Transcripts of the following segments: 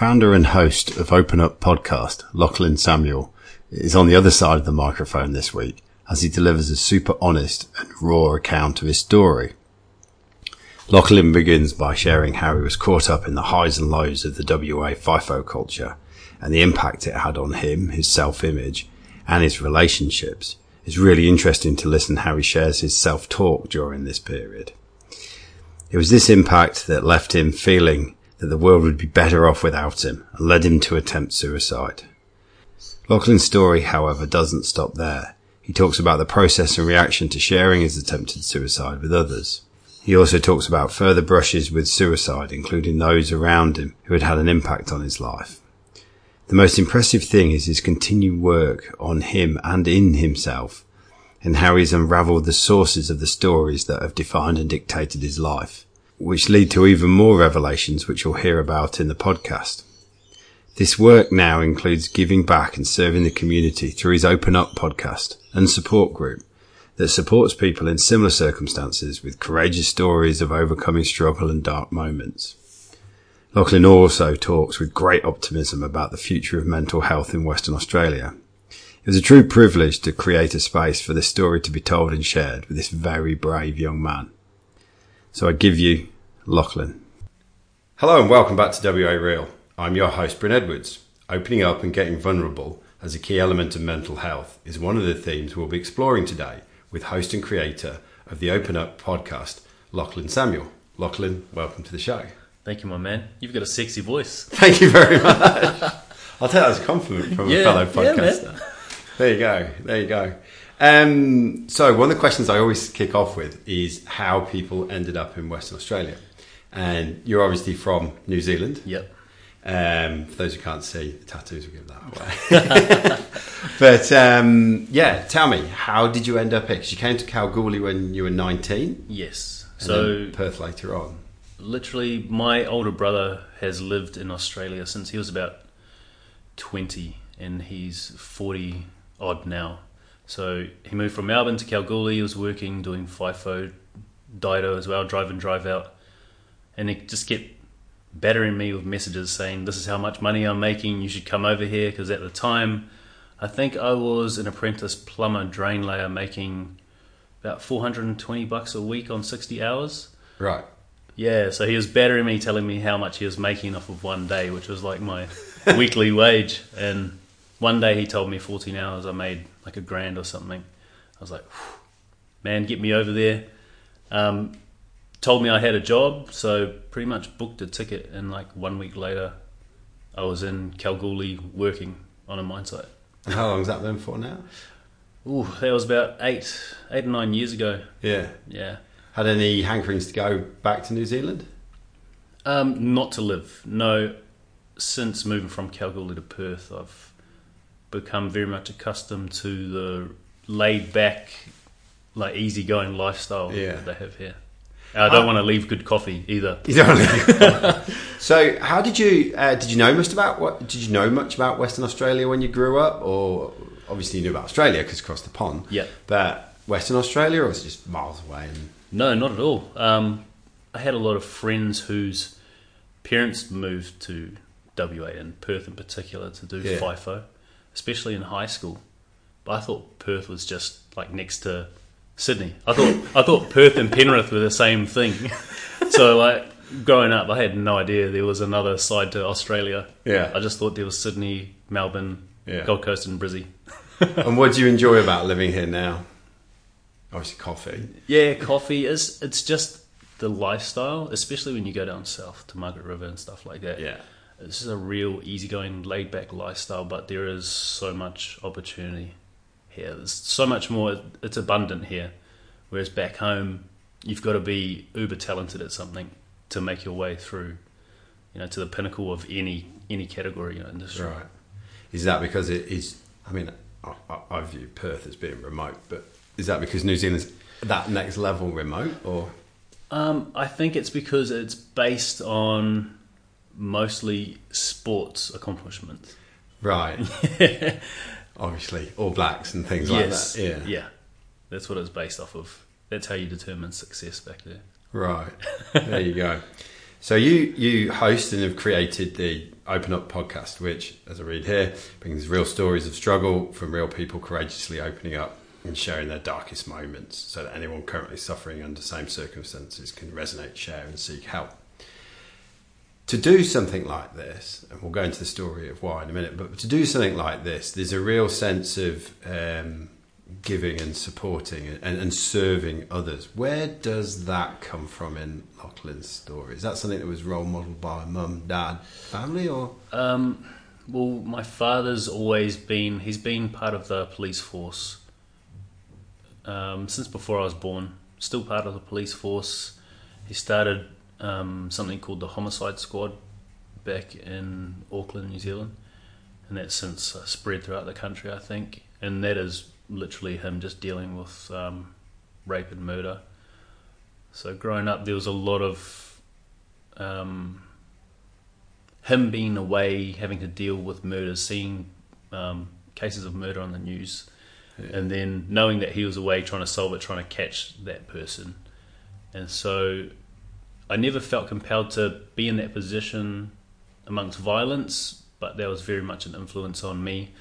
Founder and host of Open Up Podcast, Lachlan Samuel, is on the other side of the microphone this week as he delivers a super honest and raw account of his story. Lachlan begins by sharing how he was caught up in the highs and lows of the WA FIFO culture and the impact it had on him, his self-image, and his relationships. It's really interesting to listen how he shares his self-talk during this period. It was this impact that left him feeling that the world would be better off without him and led him to attempt suicide. Lachlan's story, however, doesn't stop there. He talks about the process and reaction to sharing his attempted suicide with others. He also talks about further brushes with suicide, including those around him who had had an impact on his life. The most impressive thing is his continued work on him and in himself, and how he's unravelled the sources of the stories that have defined and dictated his life, which lead to even more revelations which you'll hear about in the podcast. This work now includes giving back and serving the community through his Open Up podcast and support group that supports people in similar circumstances with courageous stories of overcoming struggle and dark moments. Lachlan also talks with great optimism about the future of mental health in Western Australia. It was a true privilege to create a space for this story to be told and shared with this very brave young man. So I give you Lachlan. Hello and welcome back to WA Real. I'm your host, Bryn Edwards. Opening up and getting vulnerable as a key element of mental health is one of the themes we'll be exploring today with host and creator of the Open Up podcast, Lachlan Samuel. Lachlan, welcome to the show. Thank you, my man. You've got a sexy voice. Thank you very much. I'll take that as a compliment from a fellow podcaster. Yeah, there you go. So one of the questions I always kick off with is how people ended up in Western Australia. And you're obviously from New Zealand. Yep. For those who can't see, the tattoos will give that away. But tell me, how did you end up here? Because you came to Kalgoorlie when you were 19. Yes. And so Perth later on. Literally, my older brother has lived in Australia since he was about 20 and he's 40 odd now. So he moved from Melbourne to Kalgoorlie. He was working, doing FIFO, Dido as well, drive in, drive out. And he just kept battering me with messages saying, this is how much money I'm making, you should come over here. Because at the time, I think I was an apprentice plumber drain layer making about $420 a week on 60 hours. Right. Yeah, so he was battering me, telling me how much he was making off of one day, which was like my weekly wage. And one day he told me 14 hours I made like $1,000 or something. I was like, man, get me over there. Told me I had a job, so pretty much booked a ticket, and like 1 week later I was in Kalgoorlie working on a mine site. And how long's that been for now? Ooh, that was about eight or nine years ago. Yeah. Had any hankerings to go back to New Zealand? Not to live. No, since moving from Kalgoorlie to Perth, I've become very much accustomed to the laid-back, like easygoing lifestyle that they have here. I don't want to leave good coffee either. You don't want to leave good coffee. So, how did you know much about Western Australia when you grew up? Or obviously you knew about Australia because across the pond. Yeah. But Western Australia, or was it just miles away? No, not at all. I had a lot of friends whose parents moved to WA and Perth in particular to do FIFO, especially in high school. But I thought Perth was just like next to Sydney. I thought Perth and Penrith were the same thing. So like growing up, I had no idea there was another side to Australia. Yeah. I just thought there was Sydney, Melbourne, Gold Coast, and Brizzy. And what do you enjoy about living here now? Obviously coffee. Yeah, coffee. It's just the lifestyle, especially when you go down south to Margaret River and stuff like that. Yeah. This is a real easygoing, laid-back lifestyle, but there is so much opportunity here. There's so much more. It's abundant here. Whereas back home, you've got to be uber talented at something to make your way through, to the pinnacle of any category in industry. Right. Is that because it is, I view Perth as being remote, but is that because New Zealand's that next level remote, or? I think it's because it's based on mostly sports accomplishments. Right. Obviously, All Blacks and things like that. Yeah. That's what it's based off of. That's how you determine success back there. Right. There you go. So you host and have created the Open Up Podcast, which, as I read here, brings real stories of struggle from real people courageously opening up and sharing their darkest moments so that anyone currently suffering under the same circumstances can resonate, share and seek help. To do something like this, and we'll go into the story of why in a minute, but to do something like this, there's a real sense of giving and supporting and serving others. Where does that come from in Lachlan's story? Is that something that was role modelled by mum, dad, family, or? Well, my father's always been, he's been part of the police force since before I was born. Still part of the police force. He started something called the Homicide Squad back in Auckland, New Zealand, and that's since spread throughout the country, I think, and that is literally him just dealing with rape and murder. So growing up, there was a lot of him being away, having to deal with murder, seeing cases of murder on the news, yeah. And then knowing that he was away, trying to solve it, trying to catch that person. And so I never felt compelled to be in that position amongst violence, but that was very much an influence on me.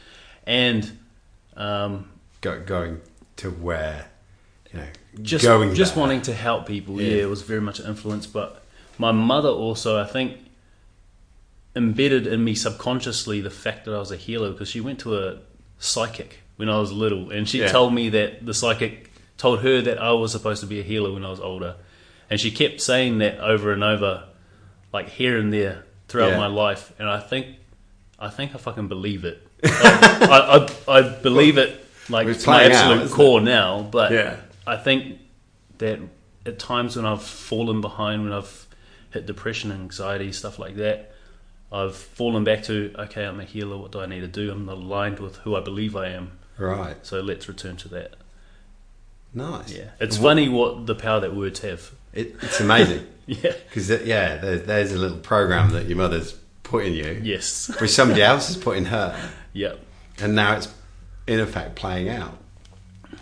And Going to where, you know, just wanting to help people. Yeah, it was very much an influence. But my mother also, I think, embedded in me subconsciously the fact that I was a healer, because she went to a psychic when I was little, and she told me that the psychic told her that I was supposed to be a healer when I was older, and she kept saying that over and over, like here and there throughout my life, and I think I fucking believe it. I believe it. Like, it's my absolute core now, but I think that at times when I've fallen behind, when I've hit depression, anxiety, stuff like that, I've fallen back to, okay, I'm a healer, what do I need to do? I'm not aligned with who I believe I am. Right. So let's return to that. Nice. Yeah. It's funny what the power that words have. It's amazing. Yeah. Because, there's a little program that your mother's put in you. Yes. Which somebody else has put in her. Yep. And now it's, in effect, playing out. It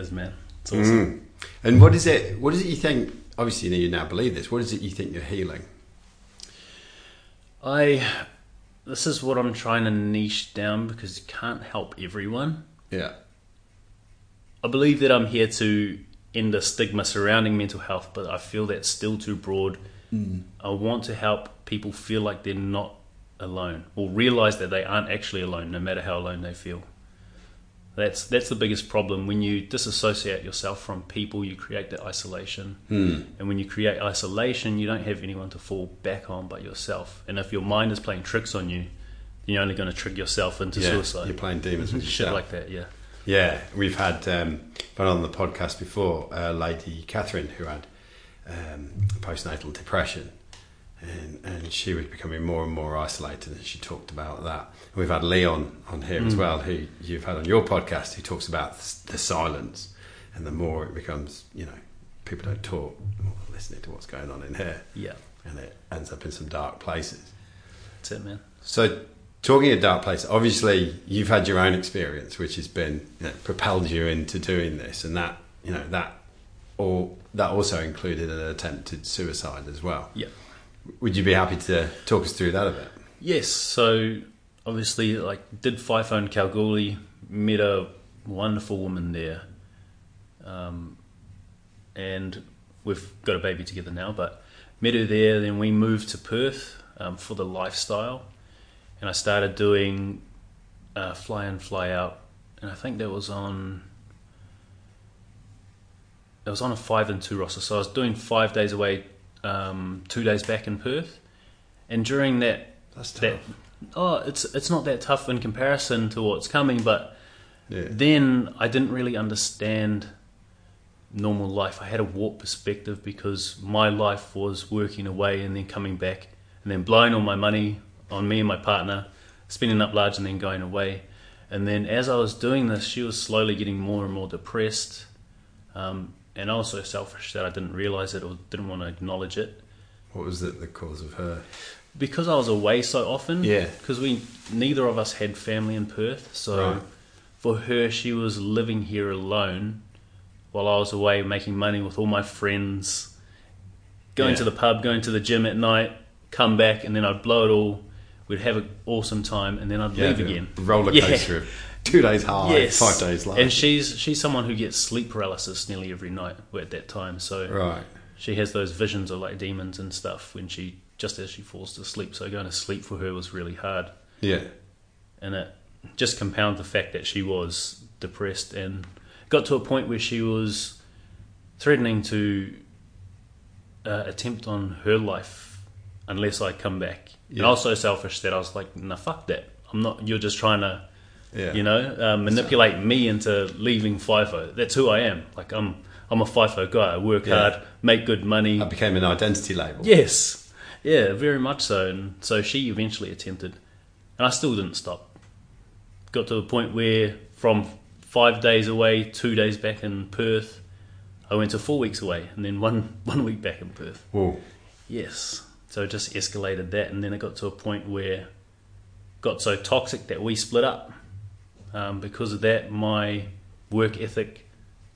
is, man. It's awesome. Mm. And what is it you think, obviously you now believe this, what is it you think you're healing? This is what I'm trying to niche down, because you can't help everyone. Yeah. I believe that I'm here to end the stigma surrounding mental health, but I feel that's still too broad. Mm. I want to help people feel like they're not alone, or realise that they aren't actually alone, no matter how alone they feel. That's the biggest problem. When you disassociate yourself from people, you create that isolation. Mm. And when you create isolation, you don't have anyone to fall back on but yourself. And if your mind is playing tricks on you, you're only going to trick yourself into suicide. You're playing demons with yourself. Shit like that, yeah. Yeah, we've had, been on the podcast before, Lady Catherine, who had postnatal depression. And she was becoming more and more isolated, and she talked about that. And we've had Leon on here as well, who you've had on your podcast, who talks about the silence, and the more it becomes, people don't talk, more listening to what's going on in here. Yeah. And it ends up in some dark places. That's it, man. So talking of dark places, obviously you've had your own experience, which has been, propelled you into doing this, and that, that also included an attempted suicide as well. Yeah. Would you be happy to talk us through that a bit? Yes. So obviously, did FIFO in Kalgoorlie, met a wonderful woman there, and we've got a baby together now. But met her there, then we moved to Perth for the lifestyle, and I started doing fly in, fly out, and I think that was on. It was on a 5 and 2 roster, so I was doing 5 days away. 2 days back in Perth, and during it's not that tough in comparison to what's coming, but then I didn't really understand normal life. I had a warped perspective, because my life was working away and then coming back, and then blowing all my money on me and my partner, spending up large and then going away. And then as I was doing this, she was slowly getting more and more depressed, and I was so selfish that I didn't realise it, or didn't want to acknowledge it. What was the cause of her? Because I was away so often. Yeah. Because neither of us had family in Perth. So for her, she was living here alone while I was away making money with all my friends, going to the pub, going to the gym at night, come back, and then I'd blow it all. We'd have an awesome time, and then I'd leave again. Roller coaster of 2 days high, 5 days low. And she's someone who gets sleep paralysis nearly every night at that time. So she has those visions of like demons and stuff when she just as she falls to sleep. So going to sleep for her was really hard. Yeah, and it just compounded the fact that she was depressed and got to a point where she was threatening to attempt on her life unless I come back. Yeah. And I was so selfish that I was like, nah, fuck that. I'm not, you're just trying to, manipulate me into leaving FIFO. That's who I am. Like, I'm a FIFO guy. I work hard, make good money. I became an identity label. Yes. Yeah, very much so. And so she eventually attempted, and I still didn't stop. Got to a point where from 5 days away, 2 days back in Perth, I went to 4 weeks away, and then one week back in Perth. Whoa. Yes. So it just escalated that, and then it got to a point where it got so toxic that we split up. Because of that, my work ethic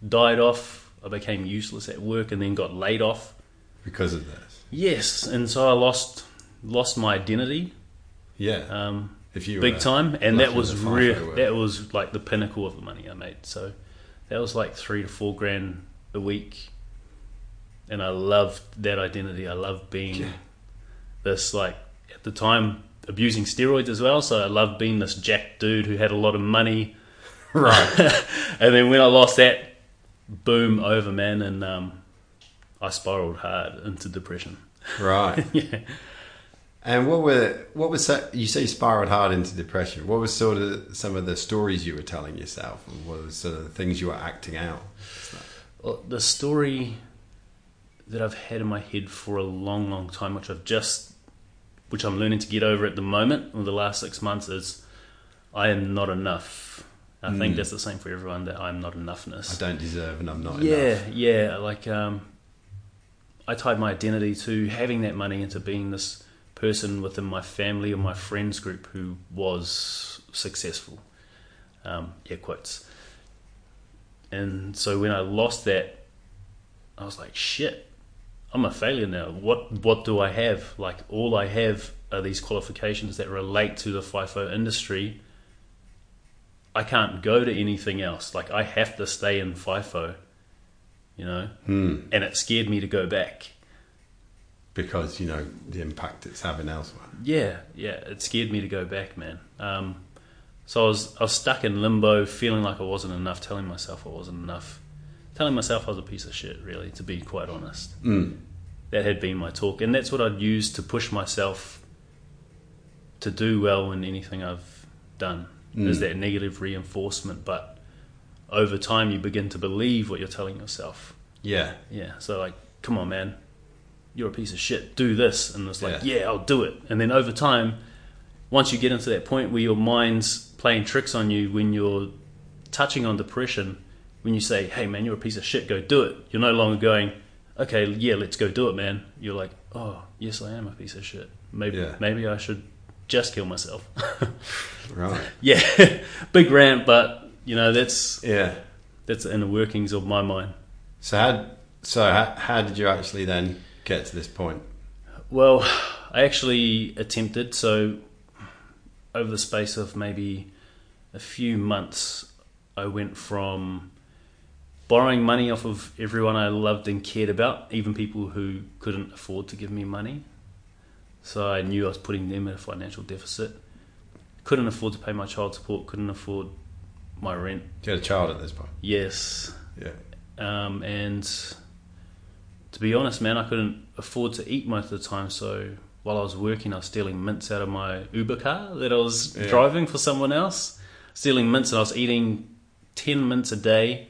died off. I became useless at work and then got laid off. Because of this? Yes, and so I lost my identity. Yeah, if you big time, and that was real. That was like the pinnacle of the money I made. So that was like $3,000 to $4,000 a week, and I loved that identity. I loved being... Yeah. This, like, at the time, abusing steroids as well. So I loved being this jacked dude who had a lot of money. Right. And then when I lost that, boom, over, man. And I spiraled hard into depression. Right. Yeah. And you say you spiraled hard into depression. What was sort of some of the stories you were telling yourself? And what was sort of the things you were acting out? Well, the story that I've had in my head for a long, long time, which I'm learning to get over at the moment, in the last 6 months, is I am not enough. I think that's the same for everyone, that I'm not enoughness. I don't deserve and I'm not enough. Yeah, like I tied my identity to having that money and to being this person within my family or my friends group who was successful. Air quotes. And so when I lost that, I was like, shit. I'm a failure now. What do I have? Like, all I have are these qualifications that relate to the FIFO industry. I can't go to anything else. Like, I have to stay in FIFO, you know? Mm. And it scared me to go back. Because, you know, the impact it's having elsewhere. Yeah. It scared me to go back, man. So I was stuck in limbo, feeling like I wasn't enough, telling myself I wasn't enough. Telling myself I was a piece of shit, really, to be quite honest. Mm. That had been my talk. And that's what I'd used to push myself to do well in anything I've done, is that negative reinforcement. But over time, you begin to believe what you're telling yourself. Yeah. Yeah. So, like, come on, man. You're a piece of shit. Do this. And it's like, yeah, I'll do it. And then over time, once you get into that point where your mind's playing tricks on you when you're touching on depression... When you say, hey, man, you're a piece of shit, go do it. You're no longer going, okay, yeah, let's go do it, man. You're like, oh, yes, I am a piece of shit. Maybe I should just kill myself. Right. Yeah. Big rant, but, you know, that's the inner workings of my mind. So how did you actually then get to this point? Well, I actually attempted. So over the space of maybe a few months, I went from... borrowing money off of everyone I loved and cared about, even people who couldn't afford to give me money. So I knew I was putting them in a financial deficit. Couldn't afford to pay my child support, couldn't afford my rent. You had a child at this point? Yes. Yeah. And to be honest, man, I couldn't afford to eat most of the time. So while I was working, I was stealing mints out of my Uber car that I was driving for someone else. Stealing mints, and I was eating 10 mints a day,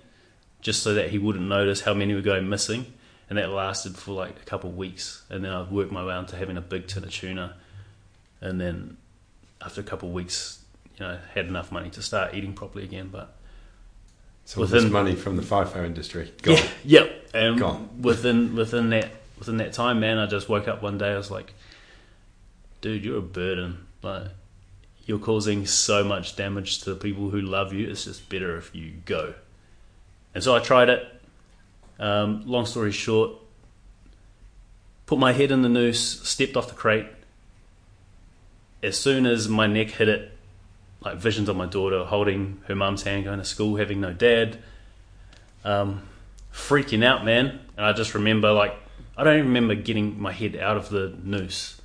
just so that he wouldn't notice how many were going missing. And that lasted for like a couple of weeks. And then I've worked my way into having a big tin of tuna. And then after a couple of weeks, you know, had enough money to start eating properly again. But so within, all this money from the FIFO industry, gone. Yeah. Gone. Within that time, man, I just woke up one day. I was like, dude, you're a burden. Like, you're causing so much damage to the people who love you. It's just better if you go. And so I tried it. Long story short, put my head in the noose, stepped off the crate. As soon as my neck hit it, like visions of my daughter holding her mum's hand, going to school, having no dad, freaking out, man. And I just remember, like, I don't even remember getting my head out of the noose.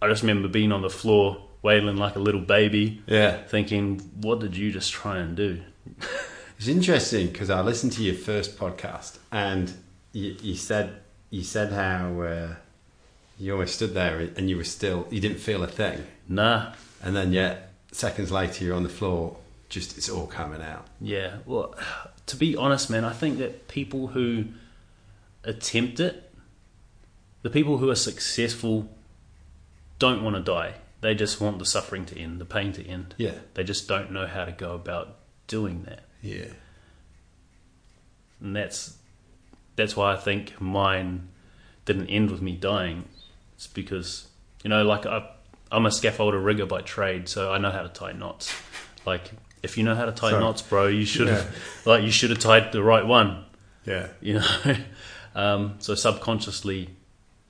I just remember being on the floor, wailing like a little baby, thinking, what did you just try and do? It's interesting because I listened to your first podcast and you said how you always stood there and you didn't feel a thing. Nah. And then yet, seconds later, you're on the floor, just it's all coming out. Yeah, well, to be honest, man, I think that people who attempt it, the people who are successful don't want to die. They just want the suffering to end, the pain to end. Yeah. They just don't know how to go about doing that. Yeah. And that's why I think mine didn't end with me dying. It's because, you know, like I'm a scaffolder rigger by trade, so I know how to tie knots. Like, if you know how to tie knots, bro, you should have like you should have tied the right one. Yeah. You know? So subconsciously,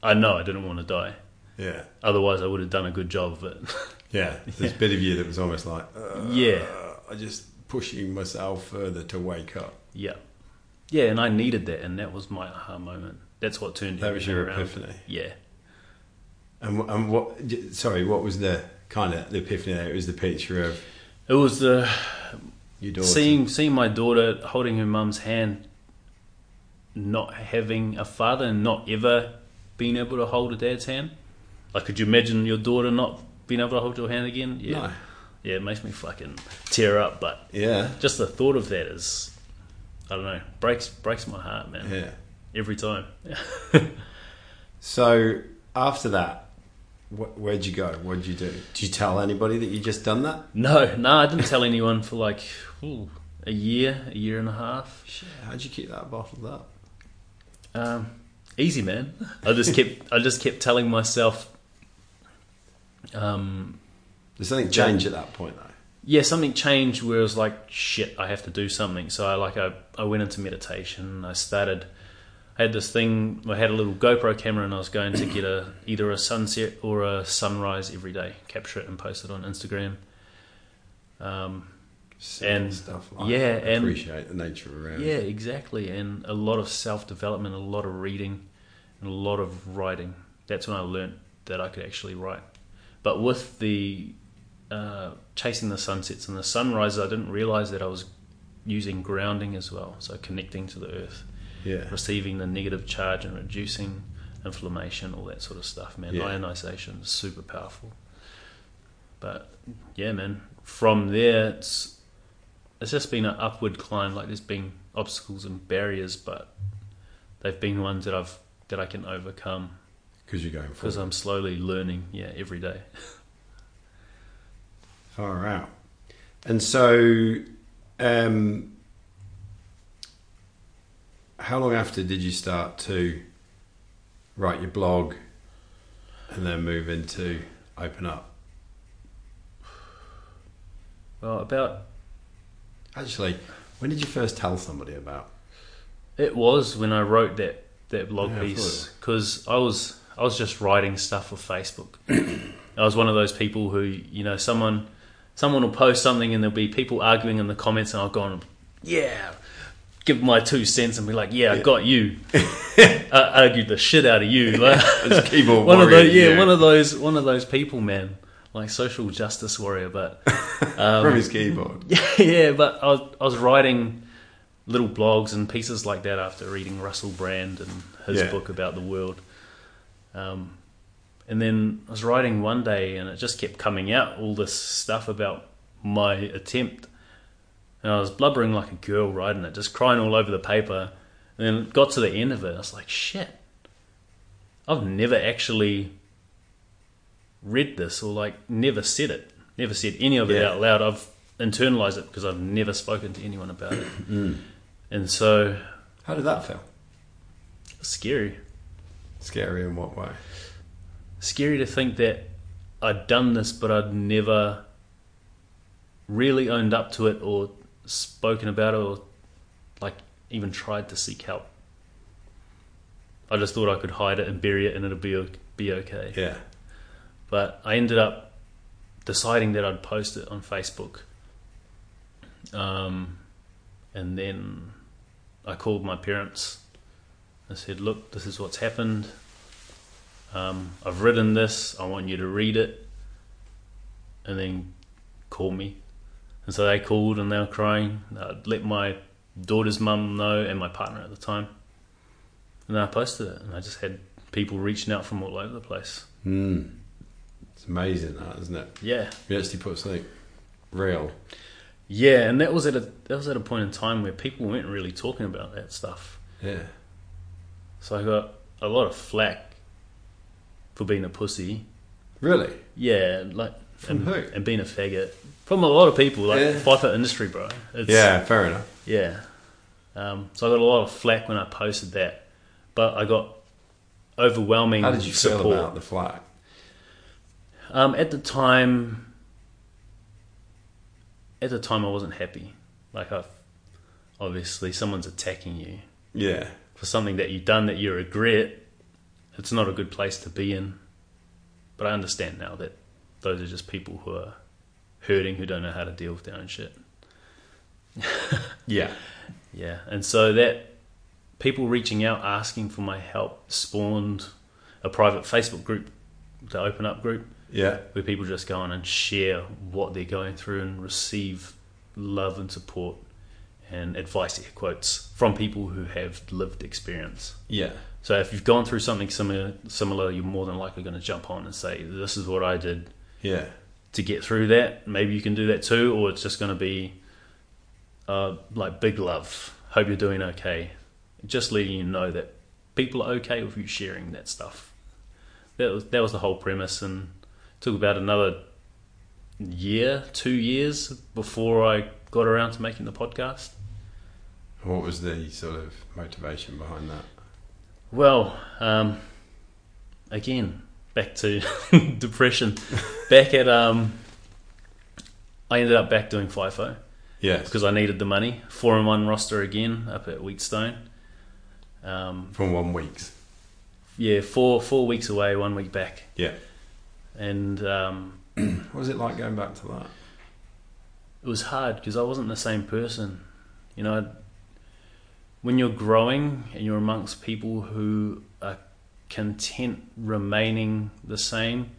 I know I didn't want to die. Yeah. Otherwise, I would have done a good job of it. Yeah. This bit of you that was almost like, I just pushing myself further to wake up. Yeah. Yeah, and I needed that, and that was my aha moment. That's what turned it around. That was your epiphany. Yeah. And what was the kind of the epiphany there? It was the picture of... It was the... Your daughter. Seeing my daughter holding her mum's hand, not having a father and not ever being able to hold a dad's hand. Like, could you imagine your daughter not being able to hold your hand again? Yeah. No. Yeah, it makes me fucking tear up, but just the thought of that is... I don't know, breaks my heart, man. Yeah. Every time. So after that, where'd you go? What'd you do? Did you tell anybody that you just done that? No, I didn't tell anyone for like a year and a half. Shit, how'd you keep that bottled up? Easy, man. I just kept telling myself. Did something change at that point though? Yeah, something changed where it was like, shit, I have to do something. So I went into meditation. I had this thing, I had a little GoPro camera and I was going to get either a sunset or a sunrise every day, capture it and post it on Instagram. And stuff like that. And appreciate the nature around. Yeah, exactly. And a lot of self-development, a lot of reading and a lot of writing. That's when I learned that I could actually write. But with the... chasing the sunsets and the sunrises, I didn't realise that I was using grounding as well, so connecting to the earth, receiving the negative charge and reducing inflammation, all that sort of stuff, man. Ionization is super powerful. But yeah, man, from there it's just been an upward climb. Like, there's been obstacles and barriers, but they've been ones that I can overcome because you're going forward, because I'm slowly learning every day. Far out. And so, how long after did you start to write your blog and then move into Open Up? Well, when did you first tell somebody about? It was when I wrote that blog piece, because I was just writing stuff for Facebook. I was one of those people who, you know, someone will post something and there'll be people arguing in the comments, and I'll go and give my 2 cents and be like, I got you. I argued the shit out of you. Like, one of those people, man, like social justice warrior. But from his keyboard. Yeah, but I was writing little blogs and pieces like that after reading Russell Brand and his book about the world. And then I was writing one day and it just kept coming out, all this stuff about my attempt. And I was blubbering like a girl writing it, just crying all over the paper. And then it got to the end of it. I was like, shit, I've never actually read this, or like never said it. Never said any of it out loud. I've internalized it because I've never spoken to anyone about it. And so... How did that feel? Scary. Scary in what way? Scary to think that I'd done this, but I'd never really owned up to it or spoken about it, or like even tried to seek help. I just thought I could hide it and bury it and it'll be okay. Yeah. But I ended up deciding that I'd post it on Facebook. And then I called my parents. I said, look, this is what's happened. I've written this. I want you to read it. And then call me. And so they called and they were crying. I let my daughter's mum know and my partner at the time. And then I posted it. And I just had people reaching out from all over the place. Mm. It's amazing, isn't it? Yeah. You actually put something real. Yeah, and that was at a point in time where people weren't really talking about that stuff. Yeah. So I got a lot of flack for being a pussy. Really? Yeah, like from who? And being a faggot. From a lot of people, like FIFO industry, bro. Yeah, fair enough. Yeah. So I got a lot of flack when I posted that. But I got overwhelming support. How did you feel about the flack? At the time I wasn't happy. Like, obviously someone's attacking you. Yeah. For something that you've done that you regret. It's not a good place to be in. But I understand now that those are just people who are hurting, who don't know how to deal with their own shit. Yeah. Yeah. And so that people reaching out, asking for my help, spawned a private Facebook group, the Open Up group. Yeah. Where people just go on and share what they're going through and receive love and support and advice, air quotes, from people who have lived experience. Yeah. So if you've gone through something similar, you're more than likely going to jump on and say, this is what I did. Yeah. To get through that. Maybe you can do that too, or it's just going to be like big love. Hope you're doing okay. Just letting you know that people are okay with you sharing that stuff. That was the whole premise, and took about another year, 2 years before I got around to making the podcast. What was the sort of motivation behind that? Well, again, back to depression. I ended up back doing FIFO. Yes. Because I needed the money. 4-in-1 roster again up at Wheatstone. From 1 week. Yeah, four weeks away, 1 week back. Yeah. And what was it like going back to that? It was hard because I wasn't the same person. You know, when you're growing and you're amongst people who are content remaining the same,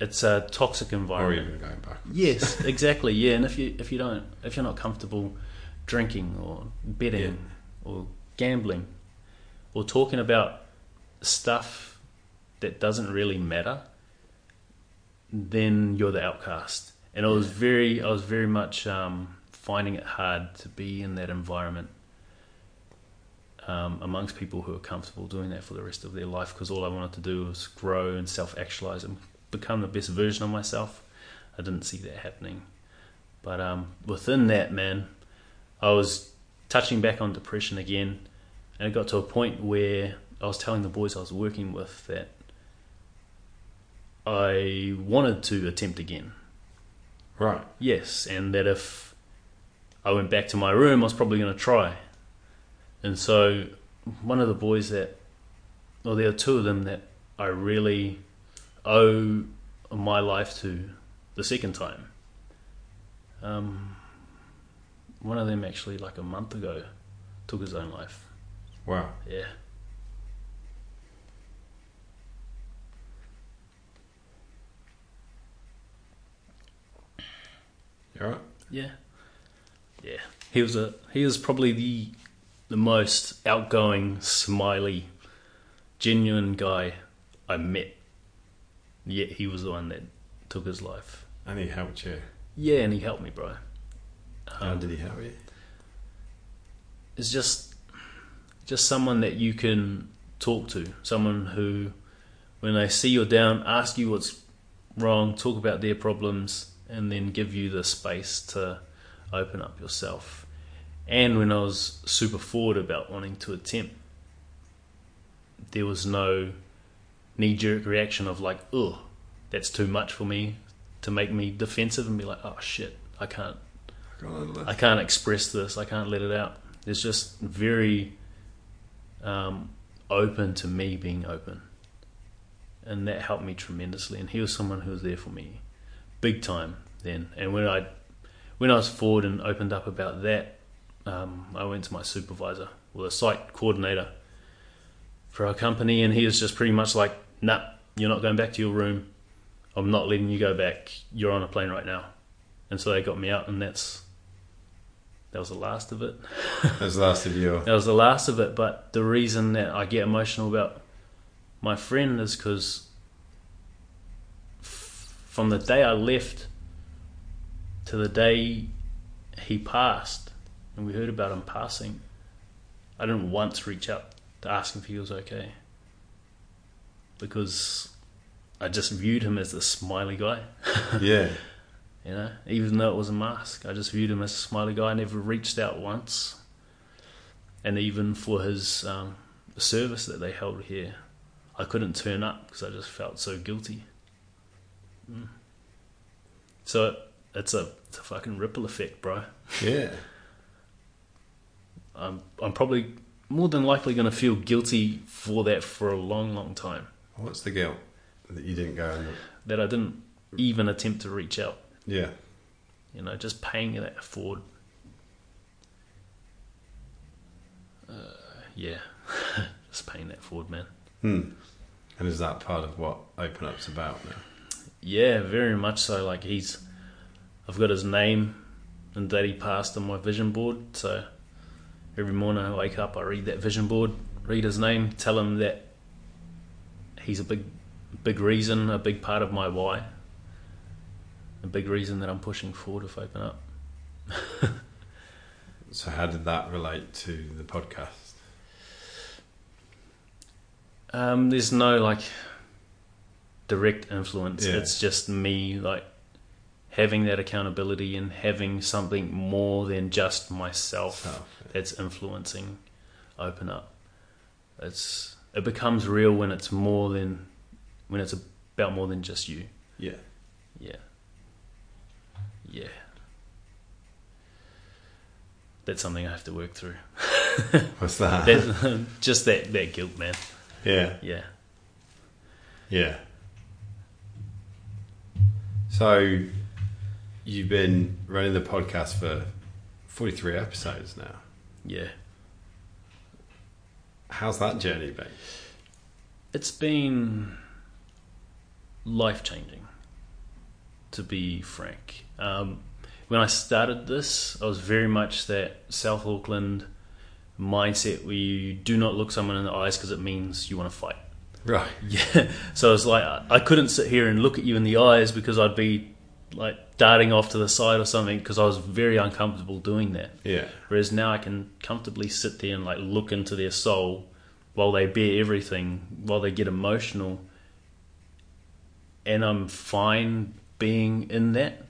it's a toxic environment. Or even going backwards. Yes, exactly. Yeah, and if you're not comfortable drinking or betting or gambling or talking about stuff that doesn't really matter, then you're the outcast. And I was very much finding it hard to be in that environment amongst people who are comfortable doing that for the rest of their life, because all I wanted to do was grow and self-actualize and become the best version of myself. I didn't see that happening. But within that, man, I was touching back on depression again, and it got to a point where I was telling the boys I was working with that I wanted to attempt again. Right. Yes, and that if I went back to my room, I was probably going to try. And so one of the boys there are two of them that I really owe my life to the second time. One of them actually, like a month ago, took his own life. Wow. Yeah. You alright? Yeah. Yeah. He was probably the most outgoing, smiley, genuine guy I met. Yet he was the one that took his life. And he helped you. Yeah, and he helped me, bro. How did he help you? It's just someone that you can talk to. Someone who, when they see you're down, ask you what's wrong, talk about their problems, and then give you the space to open up yourself. And when I was super forward about wanting to attempt, there was no knee-jerk reaction of like, ugh, that's too much for me, to make me defensive and be like, oh shit, I can't express this, I can't let it out. It's just very open to me being open. And that helped me tremendously. And he was someone who was there for me big time then. And when I was forward and opened up about that, I went to my supervisor, or the site coordinator for our company, and he was just pretty much like, nah, you're not going back to your room. I'm not letting you go back. You're on a plane right now. And so they got me out, and that was the last of it. That was the last of you. That was the last of it. But the reason that I get emotional about my friend is because from the day I left to the day he passed, and we heard about him passing, I didn't once reach out to ask him if he was okay, because I just viewed him as the smiley guy. Yeah. You know, even though it was a mask, I just viewed him as a smiley guy. I never reached out once. And even for his service that they held here, I couldn't turn up because I just felt so guilty. Mm. So it's a fucking ripple effect, bro. Yeah. I'm probably more than likely going to feel guilty for that for a long, long time. What's the guilt? That you didn't go and... That I didn't even attempt to reach out. Yeah. You know, just paying that forward. Yeah. Just paying that forward, man. Hmm. And is that part of what Open Up's about now? Yeah, very much so. Like, I've got his name and that he passed on my vision board. So every morning I wake up, I read that vision board, read his name, tell him that he's a big reason, a big part of my why, a big reason that I'm pushing forward with Open Up. So how did that relate to the podcast? There's no like direct influence. Yeah. It's just me like having that accountability and having something more than just myself that's influencing Open Up. It becomes real when it's more than... when it's about more than just you. Yeah. Yeah. Yeah. That's something I have to work through. What's that? Just that guilt, man. Yeah. Yeah. Yeah. So you've been running the podcast for 43 episodes now. Yeah. How's that journey been? It's been... life-changing, to be frank. When I started this, I was very much that South Auckland mindset where you do not look someone in the eyes because it means you want to fight. Right. Yeah. So it's like I couldn't sit here and look at you in the eyes because I'd be like darting off to the side or something because I was very uncomfortable doing that. Yeah. Whereas now I can comfortably sit there and like look into their soul while they bear everything, while they get emotional. And I'm fine being in that.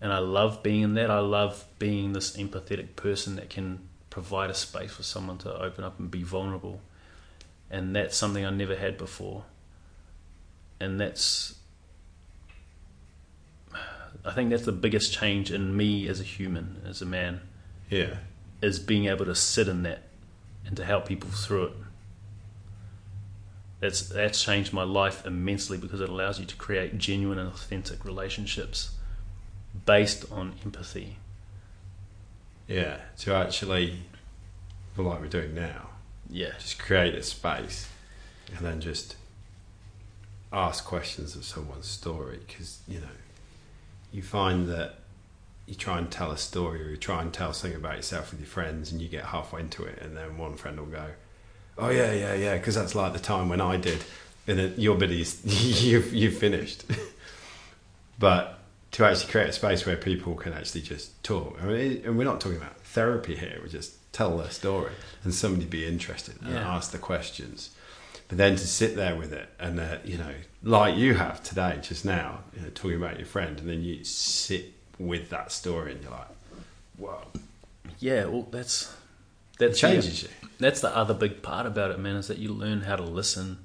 And I love being in that. I love being this empathetic person that can provide a space for someone to open up and be vulnerable. And that's something I never had before. And I think that's the biggest change in me as a human, as a man. Yeah. Is being able to sit in that and to help people through it. That's changed my life immensely because it allows you to create genuine and authentic relationships based on empathy. Yeah, to actually, like we're doing now, yeah, just create a space and then just ask questions of someone's story, because, you know, you find that you try and tell a story or you try and tell something about yourself with your friends and you get halfway into it and then one friend will go, oh yeah, because that's like the time when I did, and then your bit is you've finished. But to actually create a space where people can actually just talk, I mean, and we're not talking about therapy here. We just tell their story, and somebody be interested and ask the questions. But then to sit there with it, and you know, like you have today, just now, you know, talking about your friend, and then you sit with that story, and you're like, wow, yeah, well, that changes you. That's the other big part about it, man, is that you learn how to listen.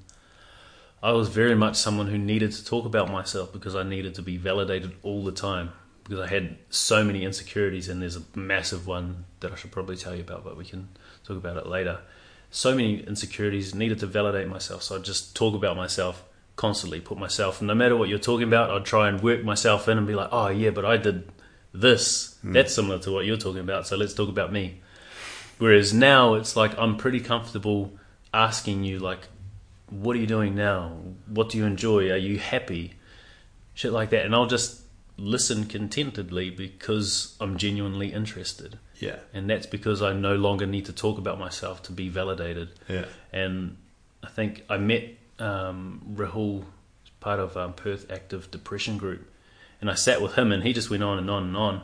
I was very much someone who needed to talk about myself because I needed to be validated all the time because I had so many insecurities, and there's a massive one that I should probably tell you about, but we can talk about it later. so many insecurities, needed to validate myself. So I'd just talk about myself constantly, put myself, no matter what you're talking about, I'd try and work myself in and be like, oh yeah, but I did this. That's similar to what you're talking about, so let's talk about me. Whereas now it's like I'm pretty comfortable asking you, like, what are you doing now? What do you enjoy? Are you happy? Shit like that. And I'll just listen contentedly because I'm genuinely interested. Yeah. And that's because I no longer need to talk about myself to be validated. Yeah. And I think I met Rahul, part of Perth Active Depression Group, and I sat with him and he just went on and on and on.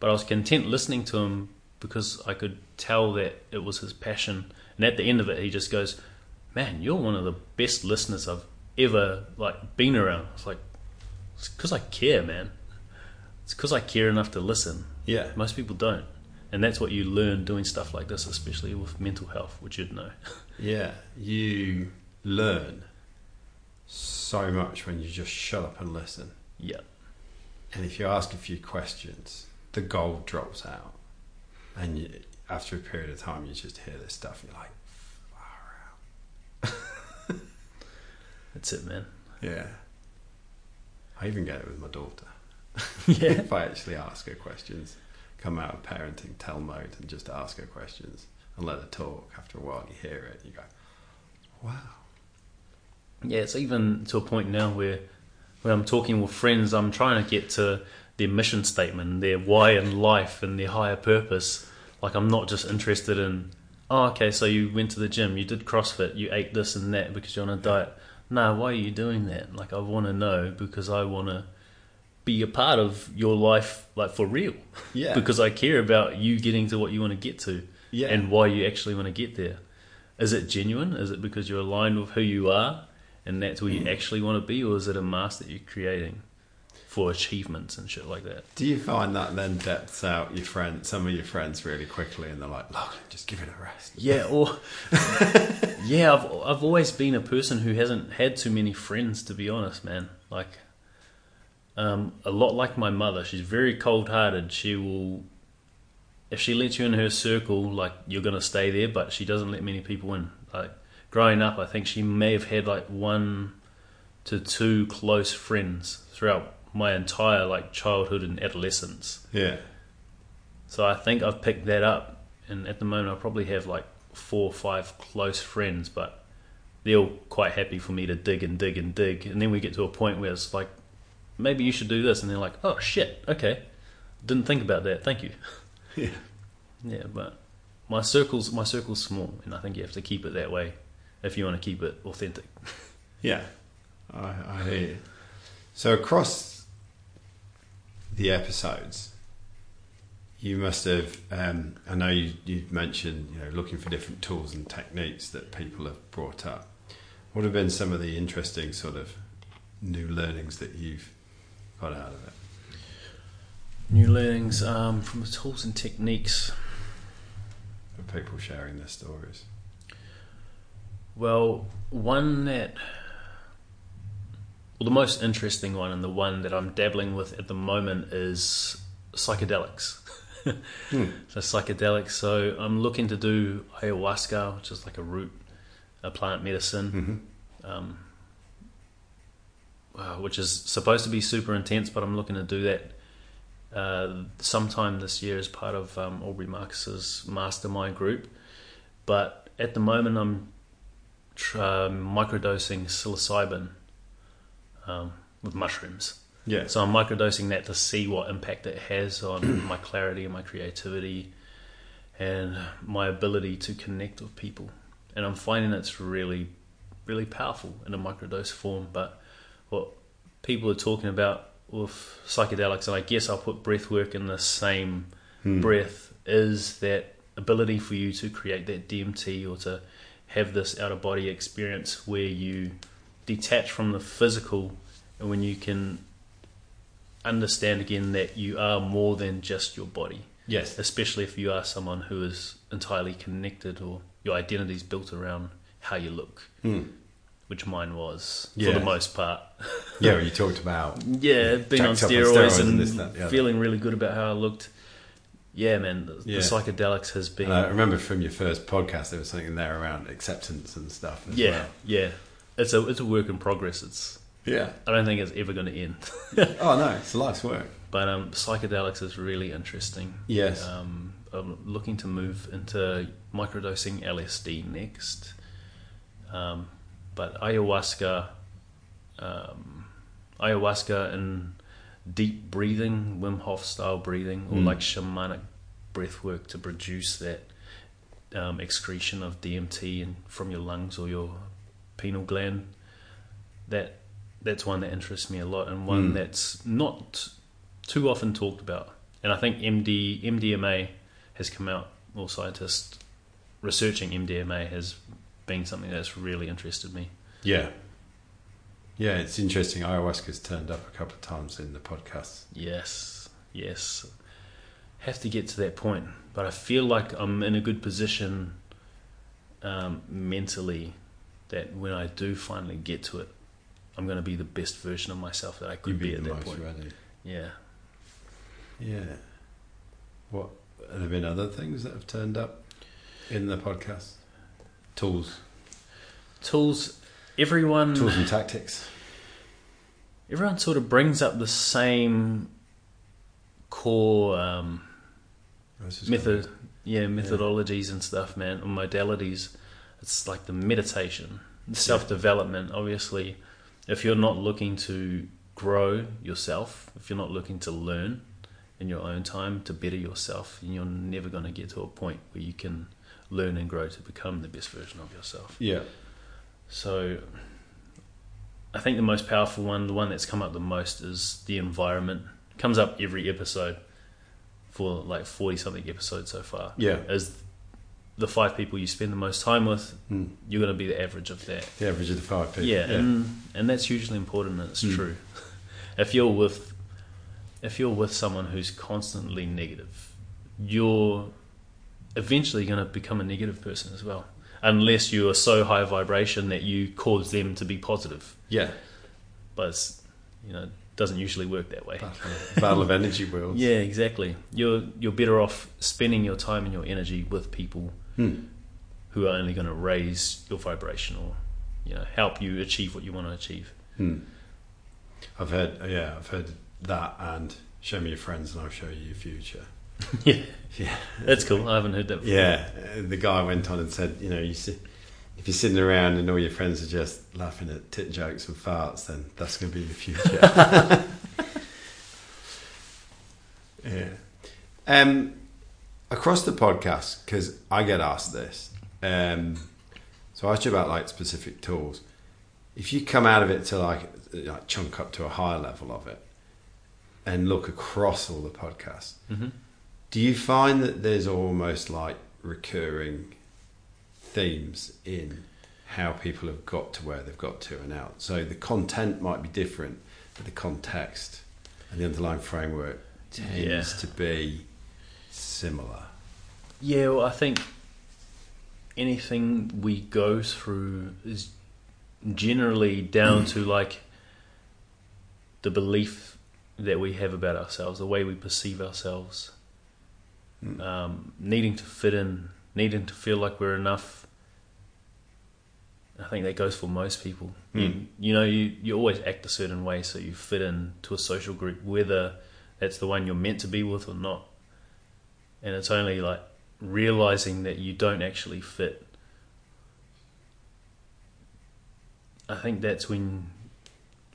But I was content listening to him because I could tell that it was his passion. And at the end of it, he just goes, man, you're one of the best listeners I've ever been around. It's like, it's because I care, man. It's because I care enough to listen. Yeah. Most people don't. And that's what you learn doing stuff like this, especially with mental health, which you'd know. Yeah. You learn so much when you just shut up and listen. Yeah. And if you ask a few questions, the gold drops out. And you, after a period of time, you just hear this stuff and you're like, that's it, man. Yeah. I even get it with my daughter. Yeah. If I actually ask her questions, come out of parenting tell mode and just ask her questions and let her talk, after a while you hear it and you go, wow. Yeah, it's even to a point now where when I'm talking with friends, I'm trying to get to their mission statement, their why in life and their higher purpose. Like, I'm not just interested in, oh, okay, so you went to the gym, you did CrossFit, you ate this and that because you're on a diet. Nah, why are you doing that? Like, I want to know because I want to be a part of your life, like, for real. Yeah. Because I care about you getting to what you want to get to. Yeah. And why you actually want to get there. Is it genuine? Is it because you're aligned with who you are and that's where you actually want to be? Or is it a mask that you're creating for achievements and shit like that? Do you find that then depths out your friends, some of your friends, really quickly and they're like, look, just give it a rest? Yeah. Or yeah, I've always been a person who hasn't had too many friends, to be honest, man. Like, a lot like my mother, she's very cold-hearted. She will, if she lets you in her circle, like, you're going to stay there, but she doesn't let many people in. Like, growing up, I think she may have had, like, 1 to 2 close friends throughout my entire, like, childhood and adolescence. Yeah. So I think I've picked that up. And at the moment, I probably have, like, 4 or 5 close friends, but they're all quite happy for me to dig and dig and dig. And then we get to a point where it's like, maybe you should do this, and they're like, oh shit, okay, didn't think about that, thank you. Yeah. Yeah, but my circle's small, and I think you have to keep it that way if you want to keep it authentic. Yeah. I hear you. So across the episodes, you must have, I know you mentioned, you know, looking for different tools and techniques that people have brought up. What have been some of the interesting sort of new learnings that you've got out of it? New learnings from the tools and techniques. Of people sharing their stories. Well, the most interesting one and the one that I'm dabbling with at the moment is psychedelics. So psychedelics. So I'm looking to do ayahuasca, which is like a root, a plant medicine, which is supposed to be super intense, but I'm looking to do that sometime this year as part of Aubrey Marcus's mastermind group. But at the moment, I'm microdosing psilocybin with mushrooms. Yeah. So I'm microdosing that to see what impact it has on my clarity and my creativity and my ability to connect with people. And I'm finding it's really, really powerful in a microdose form. But what people are talking about with psychedelics, and I guess I'll put breath work in the same breath, is that ability for you to create that DMT or to have this out-of-body experience where you detach from the physical, and when you can understand again that you are more than just your body. Yes. Especially if you are someone who is entirely connected, or your identity is built around how you look, which mine was for the most part. Yeah, well, you talked about being on steroids and feeling really good about how I looked. yeah, man, the psychedelics has been... I remember from your first podcast, there was something there around acceptance and stuff as well. Yeah, it's a work in progress. I don't think it's ever going to end. Oh, no, it's life's work. But psychedelics is really interesting. Yes. I'm looking to move into microdosing LSD next. But ayahuasca and deep breathing, Wim Hof style breathing, or like shamanic breath work to produce that excretion of DMT from your lungs or your pineal gland. That's one that interests me a lot, and one that's not too often talked about. And I think MDMA has come out, or scientists researching MDMA has been something that's really interested me. Yeah. Yeah, it's interesting. Ayahuasca's turned up a couple of times in the podcast. Yes. Have to get to that point. But I feel like I'm in a good position mentally that when I do finally get to it, I'm going to be the best version of myself that I could be at that point. Ready. Yeah. What have there been other things that have turned up in the podcast? Tools. Tools and tactics. Everyone sort of brings up the same core methodologies and stuff, man, or modalities. It's like the meditation, the self-development. Obviously, if you're not looking to grow yourself, if you're not looking to learn in your own time to better yourself, you're never going to get to a point where you can learn and grow to become the best version of yourself. Yeah. So I think the most powerful one, the one that's come up the most, is the environment. It comes up every episode for like 40-something episodes so far. Yeah. As the five people you spend the most time with, you're going to be the average of that. The average of the five people. Yeah, yeah. And that's hugely important, and it's true. If you're with someone who's constantly negative, you're eventually going to become a negative person as well. Unless you are so high vibration that you cause them to be positive. Yeah. But it's, it doesn't usually work that way. Battle of energy worlds. Yeah, exactly. You're better off spending your time and your energy with people who are only going to raise your vibration or help you achieve what you want to achieve. I've heard that, and show me your friends and I'll show you your future. Yeah, that's cool. I haven't heard that before. Yeah, the guy went on and said, if you're sitting around and all your friends are just laughing at tit jokes and farts, then that's going to be your future. Yeah. Across the podcast, because I get asked this, so I asked you about like specific tools. If you come out of it to like chunk up to a higher level of it and look across all the podcasts. Mm-hmm. Do you find that there's almost like recurring themes in how people have got to where they've got to and out? So the content might be different, but the context and the underlying framework tends to be similar. Yeah, well, I think anything we go through is generally down to like the belief that we have about ourselves, the way we perceive ourselves. Needing to fit in, needing to feel like we're enough. I think that goes for most people. You always act a certain way so you fit in to a social group, whether that's the one you're meant to be with or not. And it's only like realizing that you don't actually fit. I think that's when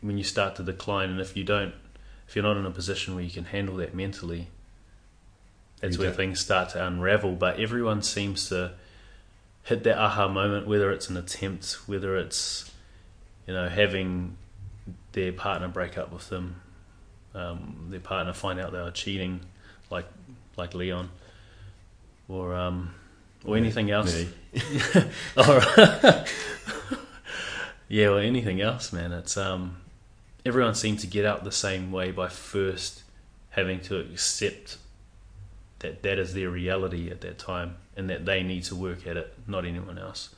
you start to decline, and if you're not in a position where you can handle that mentally, that's where things start to unravel. But everyone seems to hit that aha moment, whether it's an attempt, whether it's having their partner break up with them, their partner find out they were cheating, like Leon, or anything else. Me. Yeah, or anything else, man. It's everyone seems to get out the same way by first having to accept that is their reality at that time, and that they need to work at it, not anyone else.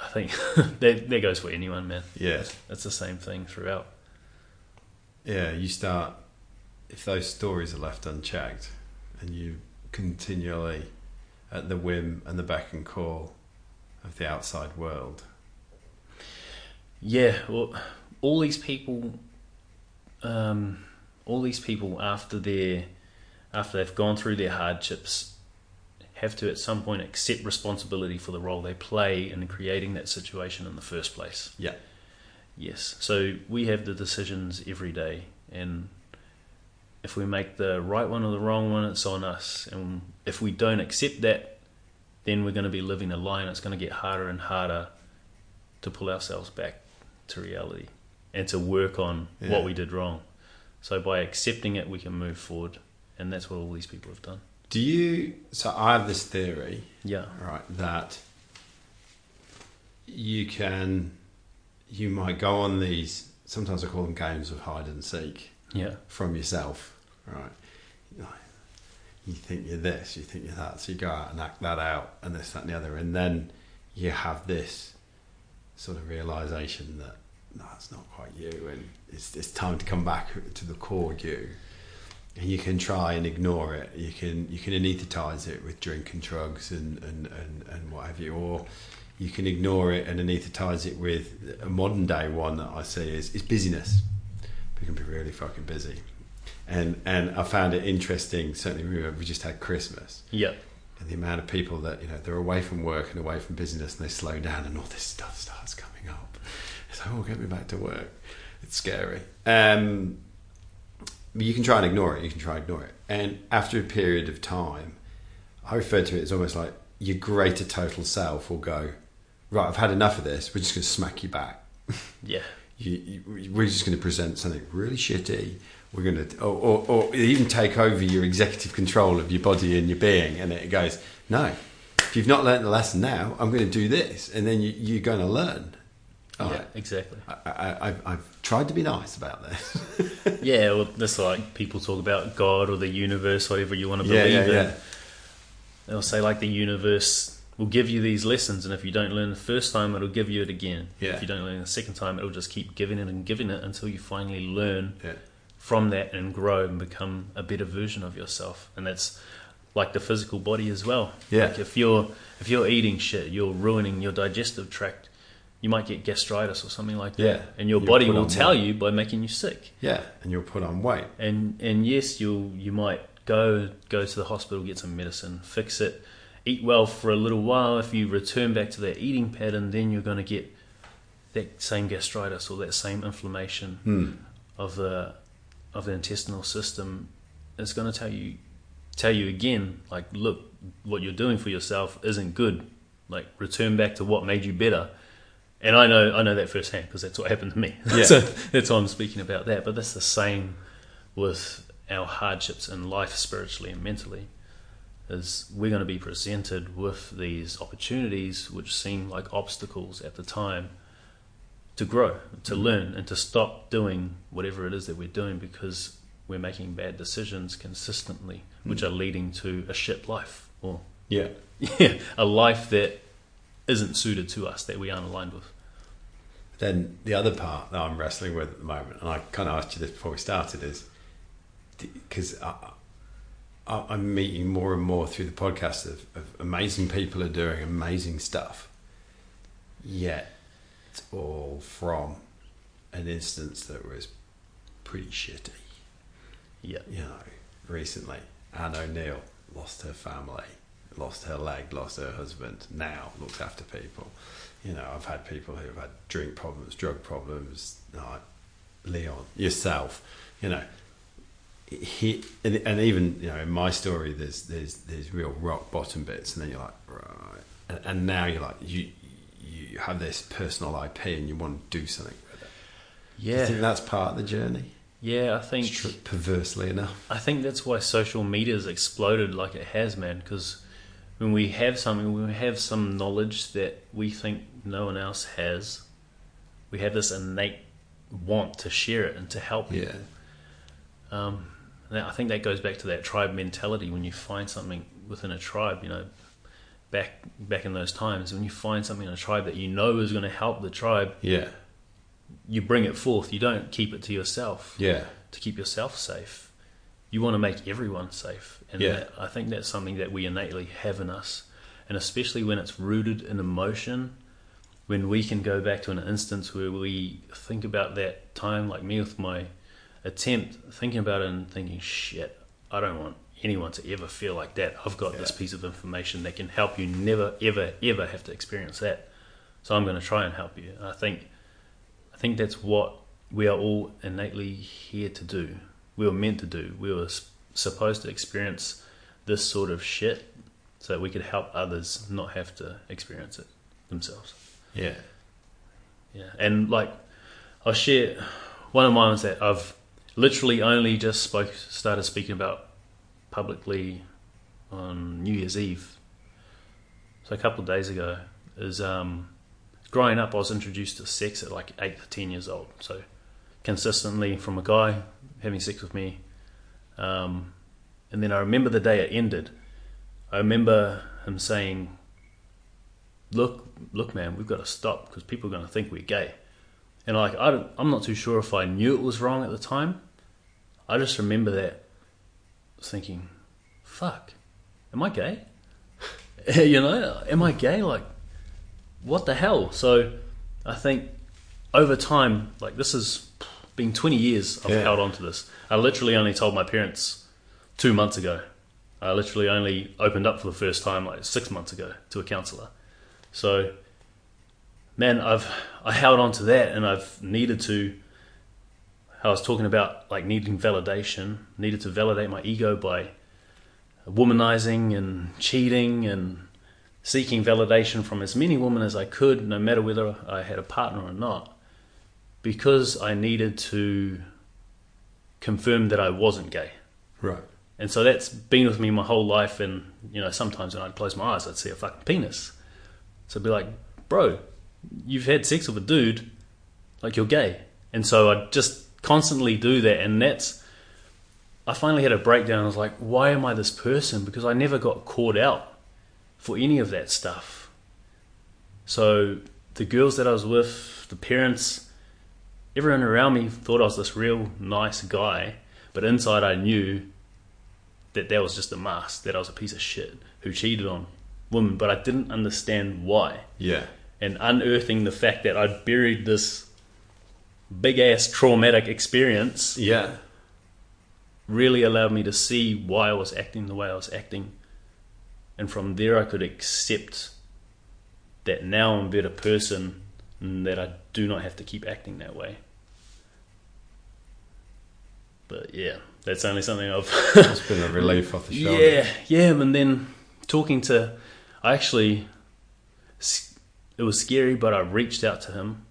I think that goes for anyone, man. Yeah. It's the same thing throughout. Yeah, you start if those stories are left unchecked and you continually at the whim and the beck and call of the outside world. Yeah, well, all these people after they've gone through their hardships have to at some point accept responsibility for the role they play in creating that situation in the first place. Yeah. Yes. So we have the decisions every day, and if we make the right one or the wrong one, it's on us. And if we don't accept that, then we're going to be living a lie, and it's going to get harder and harder to pull ourselves back to reality and to work on what we did wrong. So by accepting it, we can move forward, and that's what all these people have done. So I have this theory, that you might go on these, sometimes I call them games of hide and seek, from yourself, right? You think you're this, you think you're that, so you go out and act that out, and this, that, and the other, and then you have this sort of realization that no, it's not quite you, and it's time to come back to the core you. And you can try and ignore it. You can anaesthetize it with drink and drugs and what have you, or you can ignore it and anaesthetize it with a modern day one that I see is busyness. We can be really fucking busy, and I found it interesting. Certainly, we just had Christmas. Yeah. And the amount of people that they're away from work and away from business, and they slow down, and all this stuff starts coming up. It's like, oh, get me back to work. It's scary. You can try and ignore it. And after a period of time, I refer to it as almost like your greater total self will go, right, I've had enough of this. We're just going to smack you back. Yeah. We're just going to present something really shitty. We're going to, or even take over your executive control of your body and your being. And it goes, no, if you've not learned the lesson now, I'm going to do this. And then you're going to learn. Oh, yeah, exactly. I've tried to be nice about this. Yeah, well, that's like people talk about God or the universe, whatever you want to believe in. They'll say like the universe will give you these lessons, and if you don't learn the first time, it'll give you it again. Yeah. If you don't learn the second time, it'll just keep giving it until you finally learn from that and grow and become a better version of yourself. And that's like the physical body as well. Yeah. Like if you're eating shit, you're ruining your digestive tract. You might get gastritis or something like that. Yeah. And your body will tell you by making you sick. Yeah. And you'll put on weight. And yes, you might go to the hospital, get some medicine, fix it, eat well for a little while. If you return back to that eating pattern, then you're going to get that same gastritis or that same inflammation of the intestinal system. It's going to tell you again, like, look, what you're doing for yourself isn't good. Like, return back to what made you better. And I know that firsthand because that's what happened to me. Yeah. So that's why I'm speaking about that. But that's the same with our hardships in life, spiritually and mentally, is we're going to be presented with these opportunities which seem like obstacles at the time to grow, to learn, and to stop doing whatever it is that we're doing because we're making bad decisions consistently, which are leading to a shit life or a life that isn't suited to us, that we aren't aligned with. Then the other part that I'm wrestling with at the moment, and I kind of asked you this before we started, is because I'm meeting more and more through the podcast of amazing people are doing amazing stuff, yet it's all from an instance that was pretty shitty. Yeah. Recently Anne O'Neill lost her family, lost her leg, lost her husband, now looks after people. I've had people who have had drink problems, drug problems, like Leon, yourself, and even, in my story, there's real rock bottom bits, and then you're like, right. And now you're like, you have this personal IP and you want to do something with it. Yeah. Do you think that's part of the journey? Yeah, I think... perversely enough. I think that's why social media's exploded like it has, man, because... when we have something, we have some knowledge that we think no one else has. We have this innate want to share it and to help people. And I think that goes back to that tribe mentality. When you find something within a tribe, back in those times, when you find something in a tribe that you know is going to help the tribe, you bring it forth. You don't keep it to yourself to keep yourself safe. you want to make everyone safe. And that, I think that's something that we innately have in us. And especially when it's rooted in emotion, when we can go back to an instance where we think about that time, like me with my attempt, thinking about it and thinking, shit, I don't want anyone to ever feel like that. I've got this piece of information that can help you never, ever, ever have to experience that. So I'm going to try and help you. And I think that's what we are all innately here to do. We were meant to do. We were supposed to experience this sort of shit so that we could help others not have to experience it themselves. Yeah. Yeah. And like, I'll share one of mine is that I've literally only just started speaking about publicly on New Year's Eve. So a couple of days ago is, growing up, I was introduced to sex at like 8 to 10 years old. So consistently from a guy having sex with me. And then I remember the day it ended. I remember him saying, look, man, we've got to stop because people are going to think we're gay. And like, I'm not too sure if I knew it was wrong at the time. I just remember that thinking, fuck, am I gay? You know, am I gay? Like, what the hell? So I think over time, like this has been 20 years I've held on to this. I literally only told my parents 2 months ago. I literally only opened up for the first time like 6 months ago to a counsellor. So, man, I held on to that, and I've needed to. I was talking about like needing validation, needed to validate my ego by womanizing and cheating and seeking validation from as many women as I could, no matter whether I had a partner or not, because I needed to confirm that I wasn't gay. Right. And so that's been with me my whole life, and you know, sometimes when I'd close my eyes, I'd see a fucking penis. So I'd be like, bro, you've had sex with a dude, like you're gay. And so I'd just constantly do that. And I finally had a breakdown. I was like, why am I this person? Because I never got called out for any of that stuff. So the girls that I was with, the parents, everyone around me thought I was this real nice guy. But inside I knew that that was just a mask, that I was a piece of shit who cheated on women, but I didn't understand why. Yeah. And unearthing the fact that I'd buried this big ass traumatic experience really allowed me to see why I was acting the way I was acting. And from there I could accept that now I'm a better person and that I do not have to keep acting that way. But yeah, that's only something I've it's been a relief off the shoulder. Yeah, and then talking to, it was scary, but I reached out to him.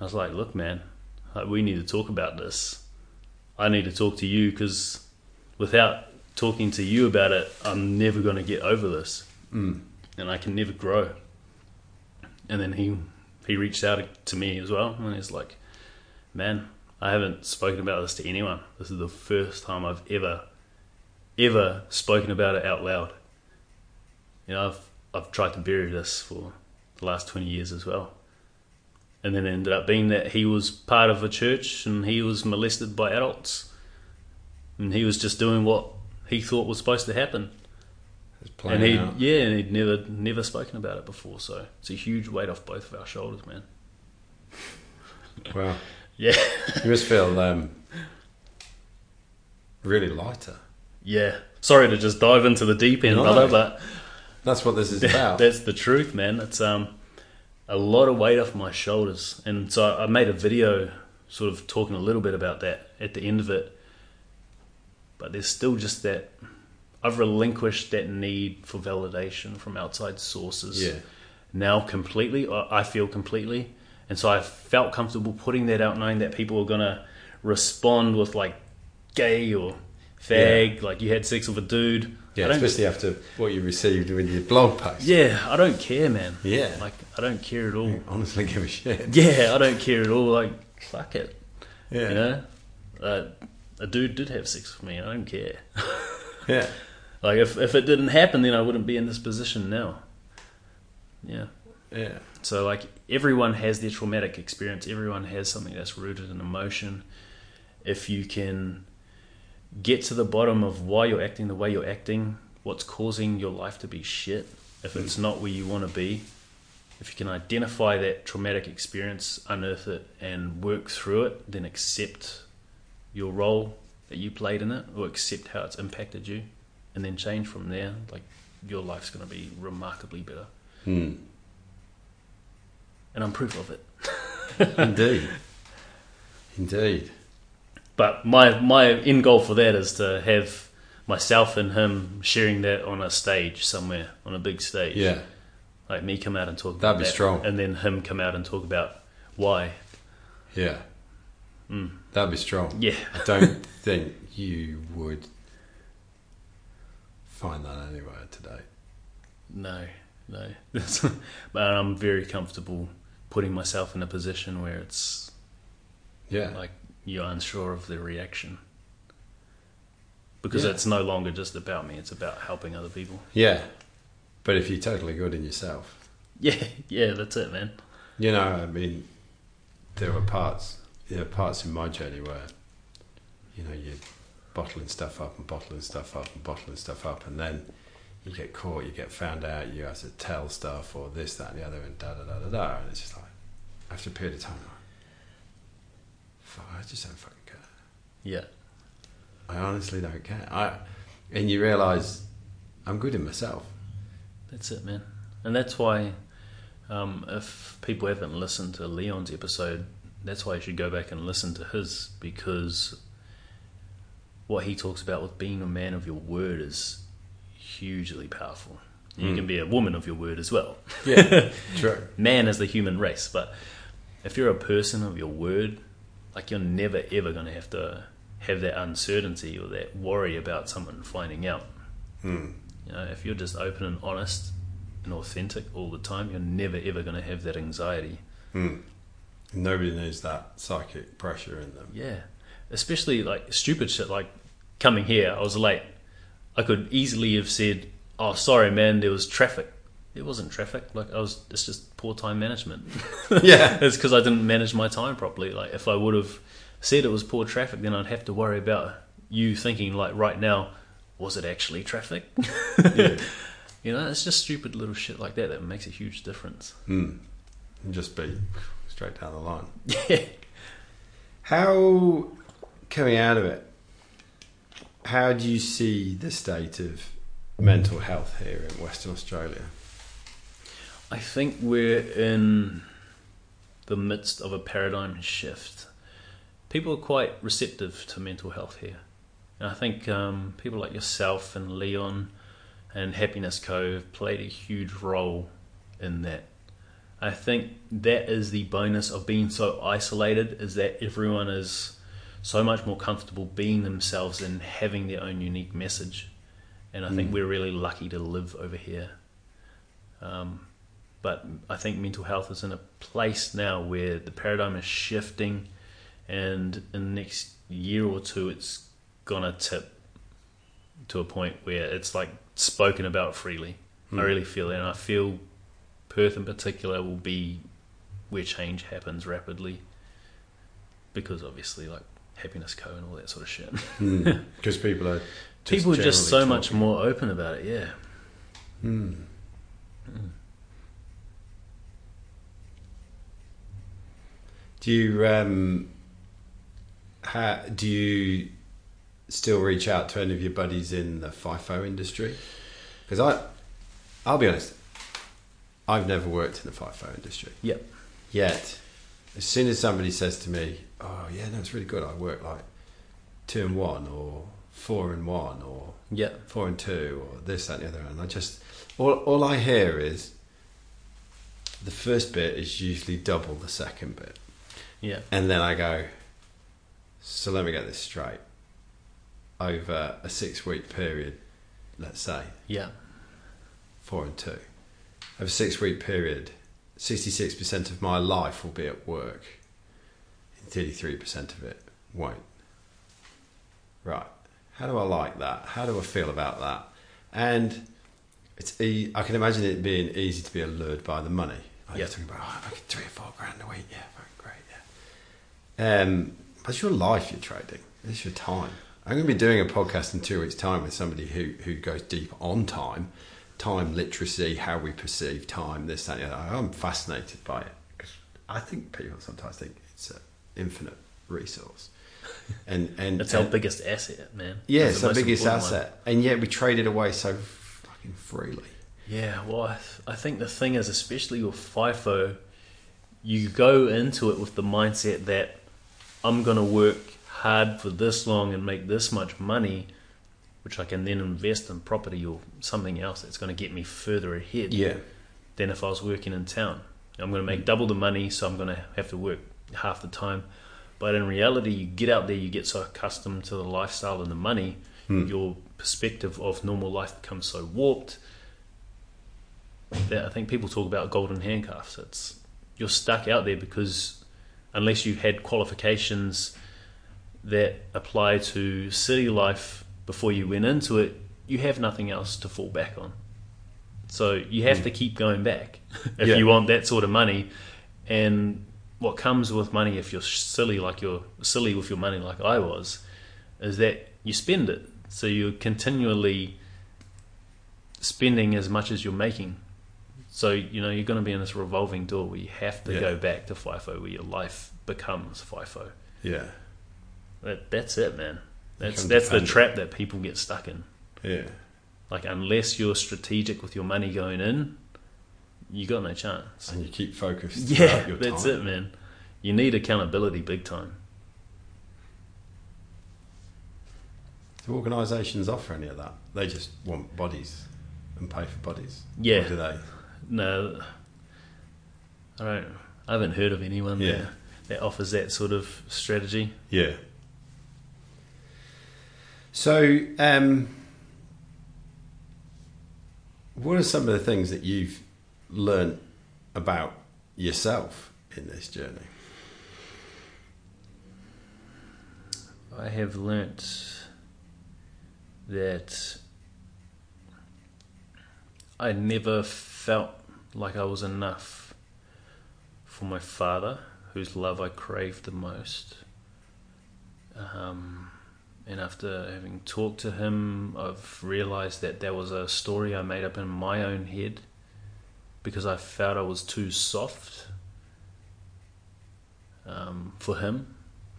I was like, look, man, we need to talk about this. I need to talk to you because without talking to you about it, I'm never going to get over this. Mm. And I can never grow. And then he reached out to me as well. And he's like, man, I haven't spoken about this to anyone. This is the first time I've ever spoken about it out loud. You know, I've tried to bury this for the last 20 years as well. And then it ended up being that he was part of a church and he was molested by adults. And he was just doing what he thought was supposed to happen. And he'd never spoken about it before. So it's a huge weight off both of our shoulders, man. Wow. Yeah. You must feel really lighter. Yeah. Sorry to just dive into the deep end, brother, but that's what this is about. That's the truth, man. It's a lot of weight off my shoulders. And so I made a video sort of talking a little bit about that at the end of it. But there's still just that I've relinquished that need for validation from outside sources now completely. I feel completely. And so I felt comfortable putting that out, knowing that people were going to respond with like gay or fag, like you had sex with a dude. Yeah, especially after what you received with your blog post. Yeah, I don't care, man. Yeah. Like, I don't care at all. I honestly give a shit. Yeah, I don't care at all. Like, fuck it. Yeah. You know? A dude did have sex with me. I don't care. Yeah. Like, if it didn't happen, then I wouldn't be in this position now. Yeah. Yeah. So, like, everyone has their traumatic experience. Everyone has something that's rooted in emotion. If you can get to the bottom of why you're acting the way you're acting, what's causing your life to be shit, if it's not where you want to be. If you can identify that traumatic experience, unearth it and work through it, then accept your role that you played in it, or accept how it's impacted you, and then change from there, like, your life's going to be remarkably better. And I'm proof of it. Indeed. But my end goal for that is to have myself and him sharing that on a stage somewhere, on a big stage. Yeah. Like me come out and talk about that. That'd be strong. And then him come out and talk about why. Yeah. That'd be strong. Yeah. I don't think you would find that anywhere today. No. But I'm very comfortable putting myself in a position where it's... Yeah. Like, you're unsure of the reaction. Because it's no longer just about me. It's about helping other people. Yeah. But if you're totally good in yourself. Yeah, that's it, man. You know, I mean, there were parts in my journey where, you know, you're bottling stuff up, and then you get caught, you get found out, you have to tell stuff, or this, that, and the other, and da-da-da-da-da, and it's just like, after a period of time, I'm like, fuck, I just don't fucking care. Yeah. I honestly don't care. And you realise, I'm good in myself. That's it, man. And that's why, if people haven't listened to Leon's episode, that's why you should go back and listen to his, because what he talks about with being a man of your word is hugely powerful. You can be a woman of your word as well. Yeah, true. Man is the human race, but if you're a person of your word, like, you're never ever going to have that uncertainty or that worry about someone finding out. You know, if you're just open and honest and authentic all the time, you're never, ever going to have that anxiety. Nobody needs that psychic pressure in them. Yeah. Especially, like, stupid shit, like coming here, I was late. I could easily have said, oh, sorry, man, there was traffic. It wasn't traffic. Like, it's just poor time management. Yeah. It's because I didn't manage my time properly. Like, if I would have said it was poor traffic, then I'd have to worry about you thinking, like, right now, was it actually traffic? Yeah. You know, it's just stupid little shit like that makes a huge difference. And just be straight down the line. Yeah. How, coming out of it, how do you see the state of mental health here in Western Australia? I think we're in the midst of a paradigm shift. People are quite receptive to mental health here. I think people like yourself and Leon and Happiness Co have played a huge role in that. I think that is the bonus of being so isolated, is that everyone is so much more comfortable being themselves and having their own unique message. And I think we're really lucky to live over here. But I think mental health is in a place now where the paradigm is shifting, and in the next year or two it's gonna tip to a point where it's, like, spoken about freely. I really feel it, and I feel Perth in particular will be where change happens rapidly, because obviously, like, Happiness Co and all that sort of shit, because people are just so much more open about it. Yeah. Do you do you still reach out to any of your buddies in the FIFO industry? Because I'll be honest, I've never worked in the FIFO industry. Yep. Yet, as soon as somebody says to me, oh yeah, no, it's really good, I work like 2 and 1 or 4 and 1 or 4 and 2 or this, that and the other, and I just, all I hear is the first bit is usually double the second bit. Yeah. And then I go, so let me get this straight. Over a 6-week period, let's say, 4 and 2, over a 6-week period, 66% of my life will be at work, and 33% of it won't. Right? How do I like that? How do I feel about that? And it's I can imagine it being easy to be allured by the money. Like, you're talking about, oh, I get 3 or 4 grand a week. Yeah, great. Yeah. But it's your life you're trading. It's your time. I'm going to be doing a podcast in 2 weeks' time with somebody who goes deep on time literacy, how we perceive time, this, that, and the other. I'm fascinated by it because I think people sometimes think it's an infinite resource. And it's our biggest asset, man. Yeah, it's our biggest asset. And yet we trade it away so fucking freely. Yeah, well, I think the thing is, especially with FIFO, you go into it with the mindset that I'm going to work hard for this long and make this much money, which I can then invest in property or something else that's going to get me further ahead than if I was working in town. I'm going to make double the money, so I'm going to have to work half the time. But in reality, you get out there, you get so accustomed to the lifestyle and the money, your perspective of normal life becomes so warped that I think people talk about golden handcuffs. It's you're stuck out there because unless you had qualifications that apply to city life before you went into it, you have nothing else to fall back on. So you have to keep going back if you want that sort of money. And what comes with money, if you're silly with your money like I was, is that you spend it. So you're continually spending as much as you're making. So, you know, you're going to be in this revolving door where you have to go back to FIFO, where your life becomes FIFO. Yeah. That's it, man. That's the trap that people get stuck in. Yeah. Like, unless you're strategic with your money going in, you got no chance. And you keep focused. Yeah, your that's time. It, man. You need accountability big time. Do organisations offer any of that? They just want bodies and pay for bodies. Yeah. Or do they? No. I haven't heard of anyone that offers that sort of strategy. Yeah. So, what are some of the things that you've learn about yourself in this journey? I have learnt that I never felt like I was enough for my father, whose love I craved the most. And after having talked to him, I've realised that there was a story I made up in my own head because I felt I was too soft for him,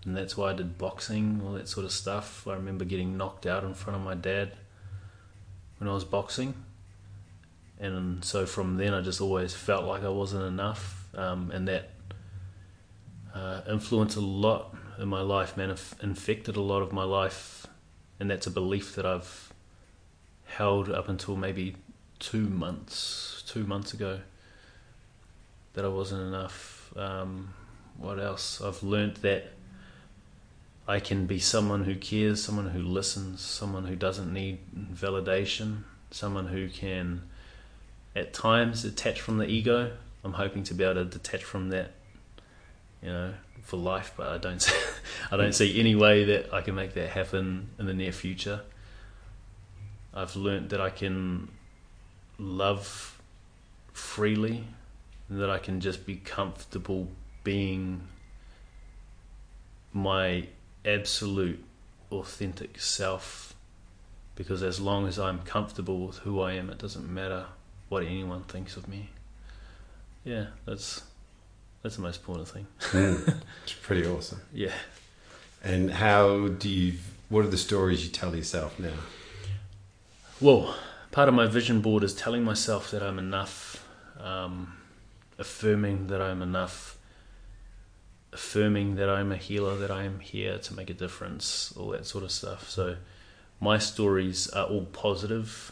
and that's why I did boxing, all that sort of stuff. I remember getting knocked out in front of my dad when I was boxing, and so from then I just always felt like I wasn't enough, and that influenced a lot in my life, man. Infected a lot of my life, and that's a belief that I've held up until maybe 2 months ago, that I wasn't enough. What else? I've learnt that I can be someone who cares, someone who listens, someone who doesn't need validation, someone who can at times detach from the ego. I'm hoping to be able to detach from that, you know, for life, but I don't see any way that I can make that happen in the near future. I've learnt that I can love freely, that I can just be comfortable being my absolute authentic self, because as long as I'm comfortable with who I am, it doesn't matter what anyone thinks of me. Yeah, that's the most important thing. It's pretty awesome. Yeah. And what are the stories you tell yourself now? Well, part of my vision board is telling myself that I'm enough, affirming that I'm enough, affirming that I'm a healer, that I am here to make a difference, all that sort of stuff. So my stories are all positive,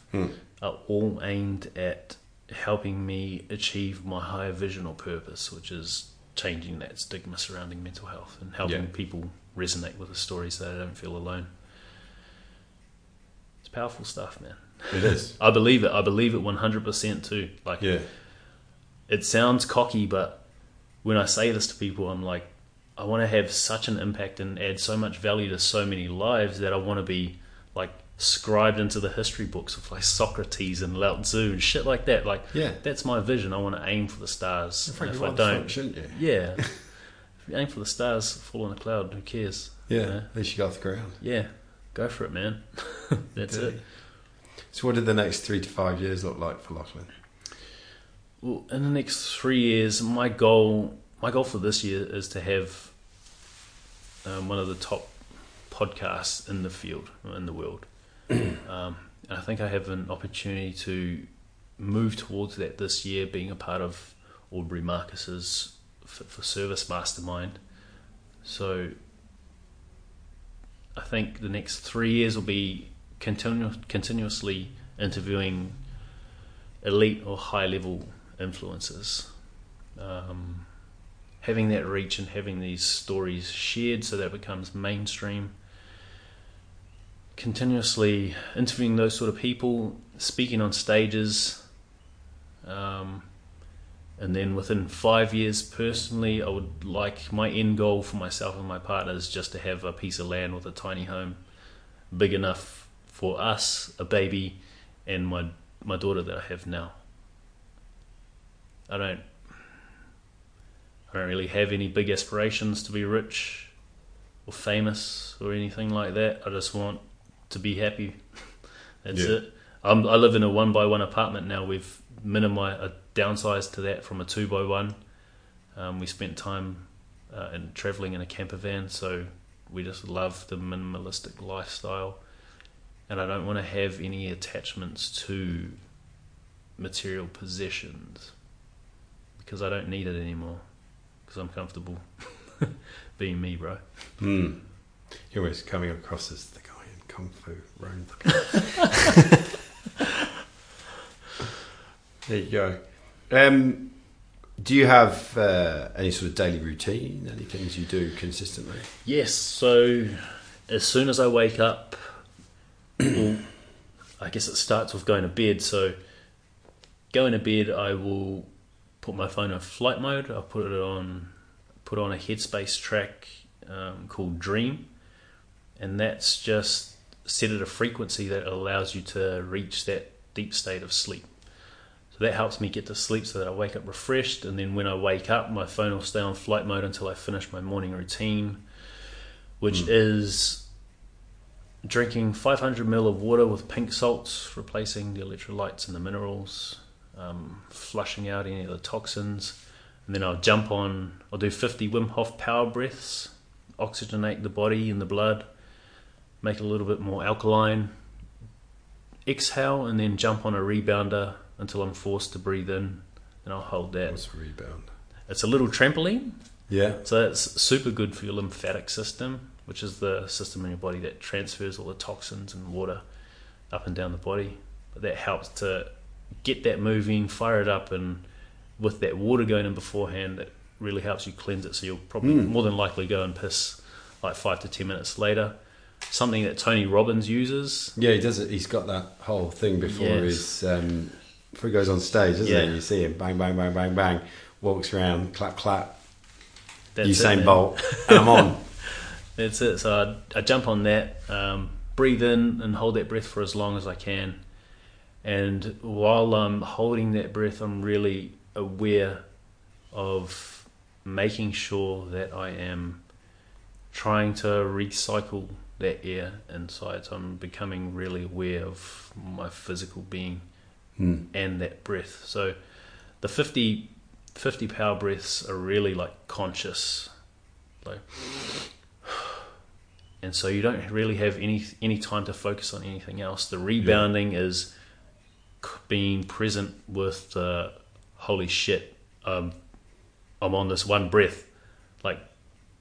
are all aimed at helping me achieve my higher vision or purpose, which is changing that stigma surrounding mental health and helping people resonate with the stories so they don't feel alone. It's powerful stuff, man. It is. I believe it. I believe it 100% too. Like, it sounds cocky, but when I say this to people, I'm like, I want to have such an impact and add so much value to so many lives that I want to be like scribed into the history books of like Socrates and Lao Tzu and shit like that. Like, that's my vision. I want to aim for the stars. And if I don't, shouldn't you? Yeah. If you aim for the stars, fall on a cloud. Who cares? Yeah. You know? At least you got off the ground. Yeah. go for it, man. That's it. So what did the next 3 to 5 years look like for Lachlan? Well, in the next 3 years, my goal for this year is to have one of the top podcasts in the field, in the world. And I think I have an opportunity to move towards that this year, being a part of Aubrey Marcus's Fit for Service Mastermind. So I think the next 3 years will be continuously interviewing elite or high-level influencers, having that reach and having these stories shared so that it becomes mainstream. Continuously interviewing those sort of people, speaking on stages, and then within 5 years, personally, I would like, my end goal for myself and my partner is just to have a piece of land with a tiny home, big enough for us, a baby, and my daughter that I have now. I don't really have any big aspirations to be rich or famous or anything like that. I just want to be happy. That's it. I live in a 1x1 apartment now. We've downsized to that from a 2x1. We spent time in traveling in a camper van, so we just love the minimalistic lifestyle. And I don't want to have any attachments to material possessions because I don't need it anymore, because I'm comfortable being me, bro. Mm. You're always coming across as the guy in Kung Fu round the There you go. Do you have any sort of daily routine? Any things you do consistently? Yes. So as soon as I wake up, well, I guess it starts with going to bed. So going to bed, I will put my phone on flight mode. I'll put on a Headspace track called Dream, and that's just set at a frequency that allows you to reach that deep state of sleep. So that helps me get to sleep so that I wake up refreshed, and then when I wake up, my phone will stay on flight mode until I finish my morning routine, which is drinking 500 ml of water with pink salts, replacing the electrolytes and the minerals, flushing out any of the toxins, and then I'll do 50 Wim Hof power breaths, oxygenate the body and the blood, make it a little bit more alkaline, exhale, and then jump on a rebounder until I'm forced to breathe in, and I'll hold that. What's a rebound? It's a little trampoline. Yeah. So it's super good for your lymphatic system, which is the system in your body that transfers all the toxins and water up and down the body. But that helps to get that moving, fire it up, and with that water going in beforehand, it really helps you cleanse it. So you'll probably more than likely go and piss like 5 to 10 minutes later. Something that Tony Robbins uses. Yeah, he does it. He's got that whole thing before he goes on stage, isn't it? You see him, bang, bang, bang, bang, bang, walks around, clap, clap. That's Usain Bolt, and I'm on. That's it. So I jump on that, breathe in and hold that breath for as long as I can. And while I'm holding that breath, I'm really aware of making sure that I am trying to recycle that air inside. So I'm becoming really aware of my physical being and that breath. So the 50 power breaths are really like conscious, like, and so you don't really have any time to focus on anything else. The rebounding is being present with the holy shit, I'm on this one breath, like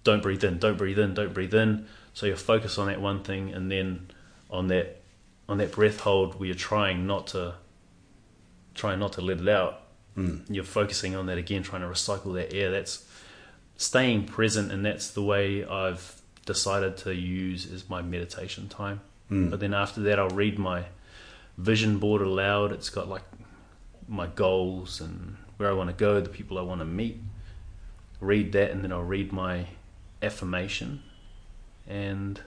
don't breathe in, don't breathe in, don't breathe in. So you focus on that one thing, and then on that breath hold where you're trying not to let it out, you're focusing on that again, trying to recycle that air. That's staying present, and that's the way I've decided to use as my meditation time. But then after that, I'll read my vision board aloud. It's got like my goals and where I want to go, the people I want to meet. Read that, and then I'll read my affirmation, and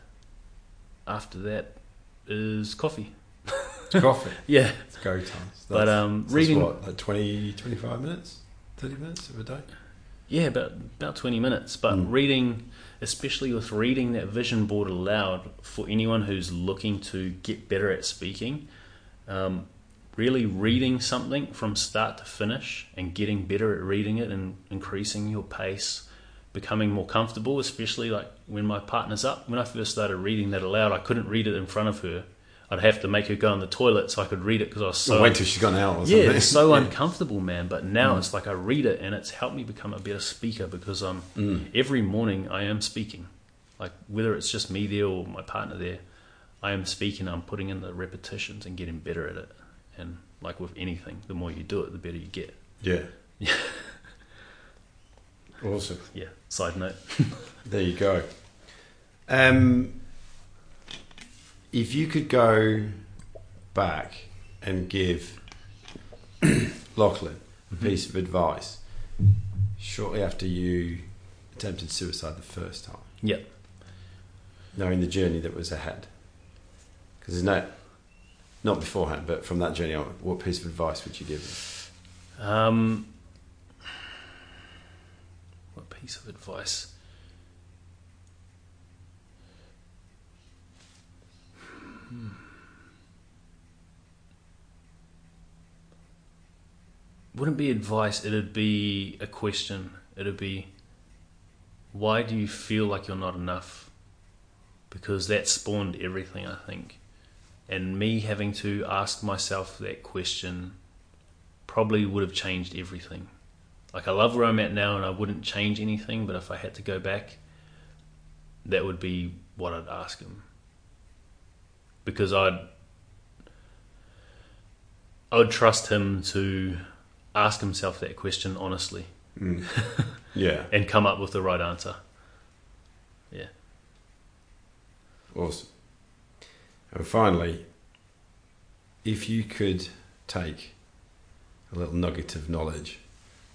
after that is coffee. Coffee. Yeah. It's go time. But reading, what, like 20, 25 minutes? 30 minutes of a day? Yeah, about 20 minutes. But reading especially with reading that vision board aloud for anyone who's looking to get better at speaking. Really reading something from start to finish and getting better at reading it and increasing your pace, becoming more comfortable, especially like when my partner's up. When I first started reading that aloud, I couldn't read it in front of her. I'd have to make her go in the toilet so I could read it because I was so... wait till she's gone out or something. Yeah, it's so uncomfortable, man. But now it's like I read it and it's helped me become a better speaker because every morning I am speaking. Like whether it's just me there or my partner there, I am speaking, I'm putting in the repetitions and getting better at it. And like with anything, the more you do it, the better you get. Yeah. Awesome. Yeah, side note. There you go. If you could go back and give Lachlan a piece of advice shortly after you attempted suicide the first time. Yep. Knowing the journey that was ahead. Because there's no... not beforehand, but from that journey on, what piece of advice would you give them? What piece of advice? Wouldn't be advice, it'd be a question. It'd be, why do you feel like you're not enough? Because that spawned everything, I think. And me having to ask myself that question probably would have changed everything. Like, I love where I'm at now and I wouldn't change anything, but if I had to go back, that would be what I'd ask him. Because I would trust him to ask himself that question honestly. Mm. Yeah. And come up with the right answer. Yeah. Awesome. And finally, if you could take a little nugget of knowledge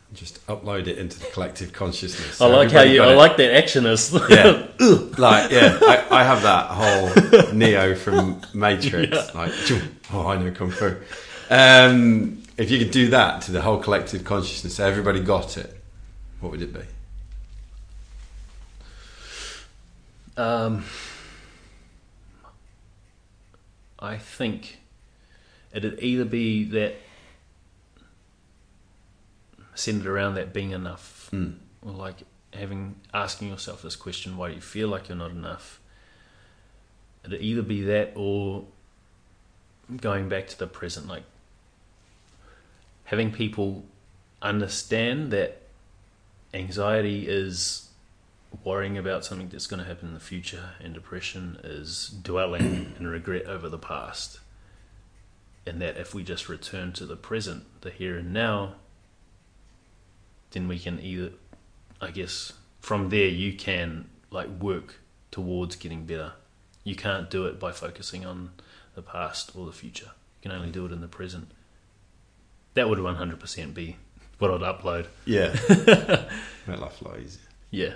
and just upload it into the collective consciousness. So I like that actionist. Yeah. I have that whole Neo from Matrix. Yeah. I know Kung Fu. If you could do that to the whole collective consciousness, so everybody got it, what would it be? I think it'd either be that, centered around that being enough, or like asking yourself this question, why do you feel like you're not enough? It'd either be that or going back to the present, like having people understand that anxiety is worrying about something that's going to happen in the future, and depression is dwelling in regret over the past, and that if we just return to the present, the here and now, then we can either, I guess from there you can work towards getting better. You can't do it by focusing on the past or the future. You can only do it in the present. That would 100% be what I'd upload. Yeah. Make life a lot easier. Yeah.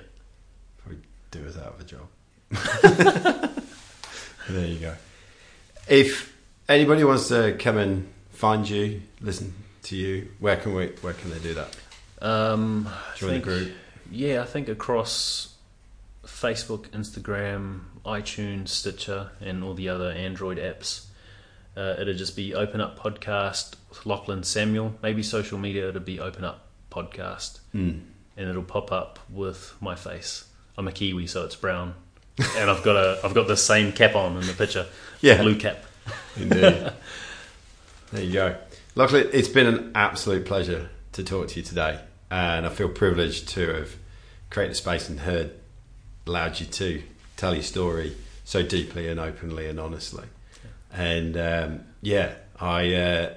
Do us out of a job. There you go. If anybody wants to come and find you, listen to you, where can they do that? Join the group. Yeah, I think across Facebook, Instagram, iTunes, Stitcher, and all the other Android apps. It'll just be Open Up Podcast with Lachlan Samuel. Maybe social media, it'll be Open Up Podcast, and it'll pop up with my face. I'm a Kiwi, so it's brown, and I've got the same cap on in the picture. Yeah, blue cap. Indeed. There you go. Luckily, it's been an absolute pleasure to talk to you today, and I feel privileged to have created a space and allowed you to tell your story so deeply and openly and honestly. Yeah. And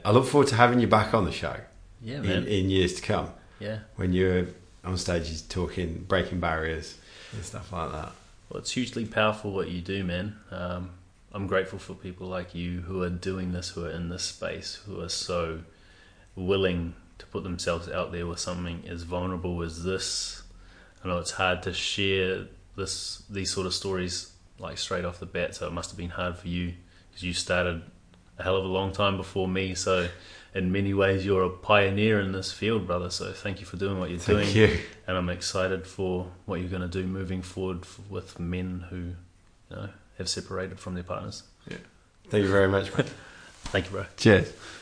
I look forward to having you back on the show. Yeah, man. In years to come. Yeah, when you're on stage, you're talking, breaking barriers. And stuff like that. Well, it's hugely powerful what you do, man. I'm grateful for people like you who are doing this, who are in this space, who are so willing to put themselves out there with something as vulnerable as this. I know it's hard to share these sort of stories straight off the bat, so it must have been hard for you because you started a hell of a long time before me. So in many ways, you're a pioneer in this field, brother. So thank you for doing what you're doing. Thank you. And I'm excited for what you're going to do moving forward with men who, you know, have separated from their partners. Yeah. Thank you very much, bro. Thank you, bro. Cheers.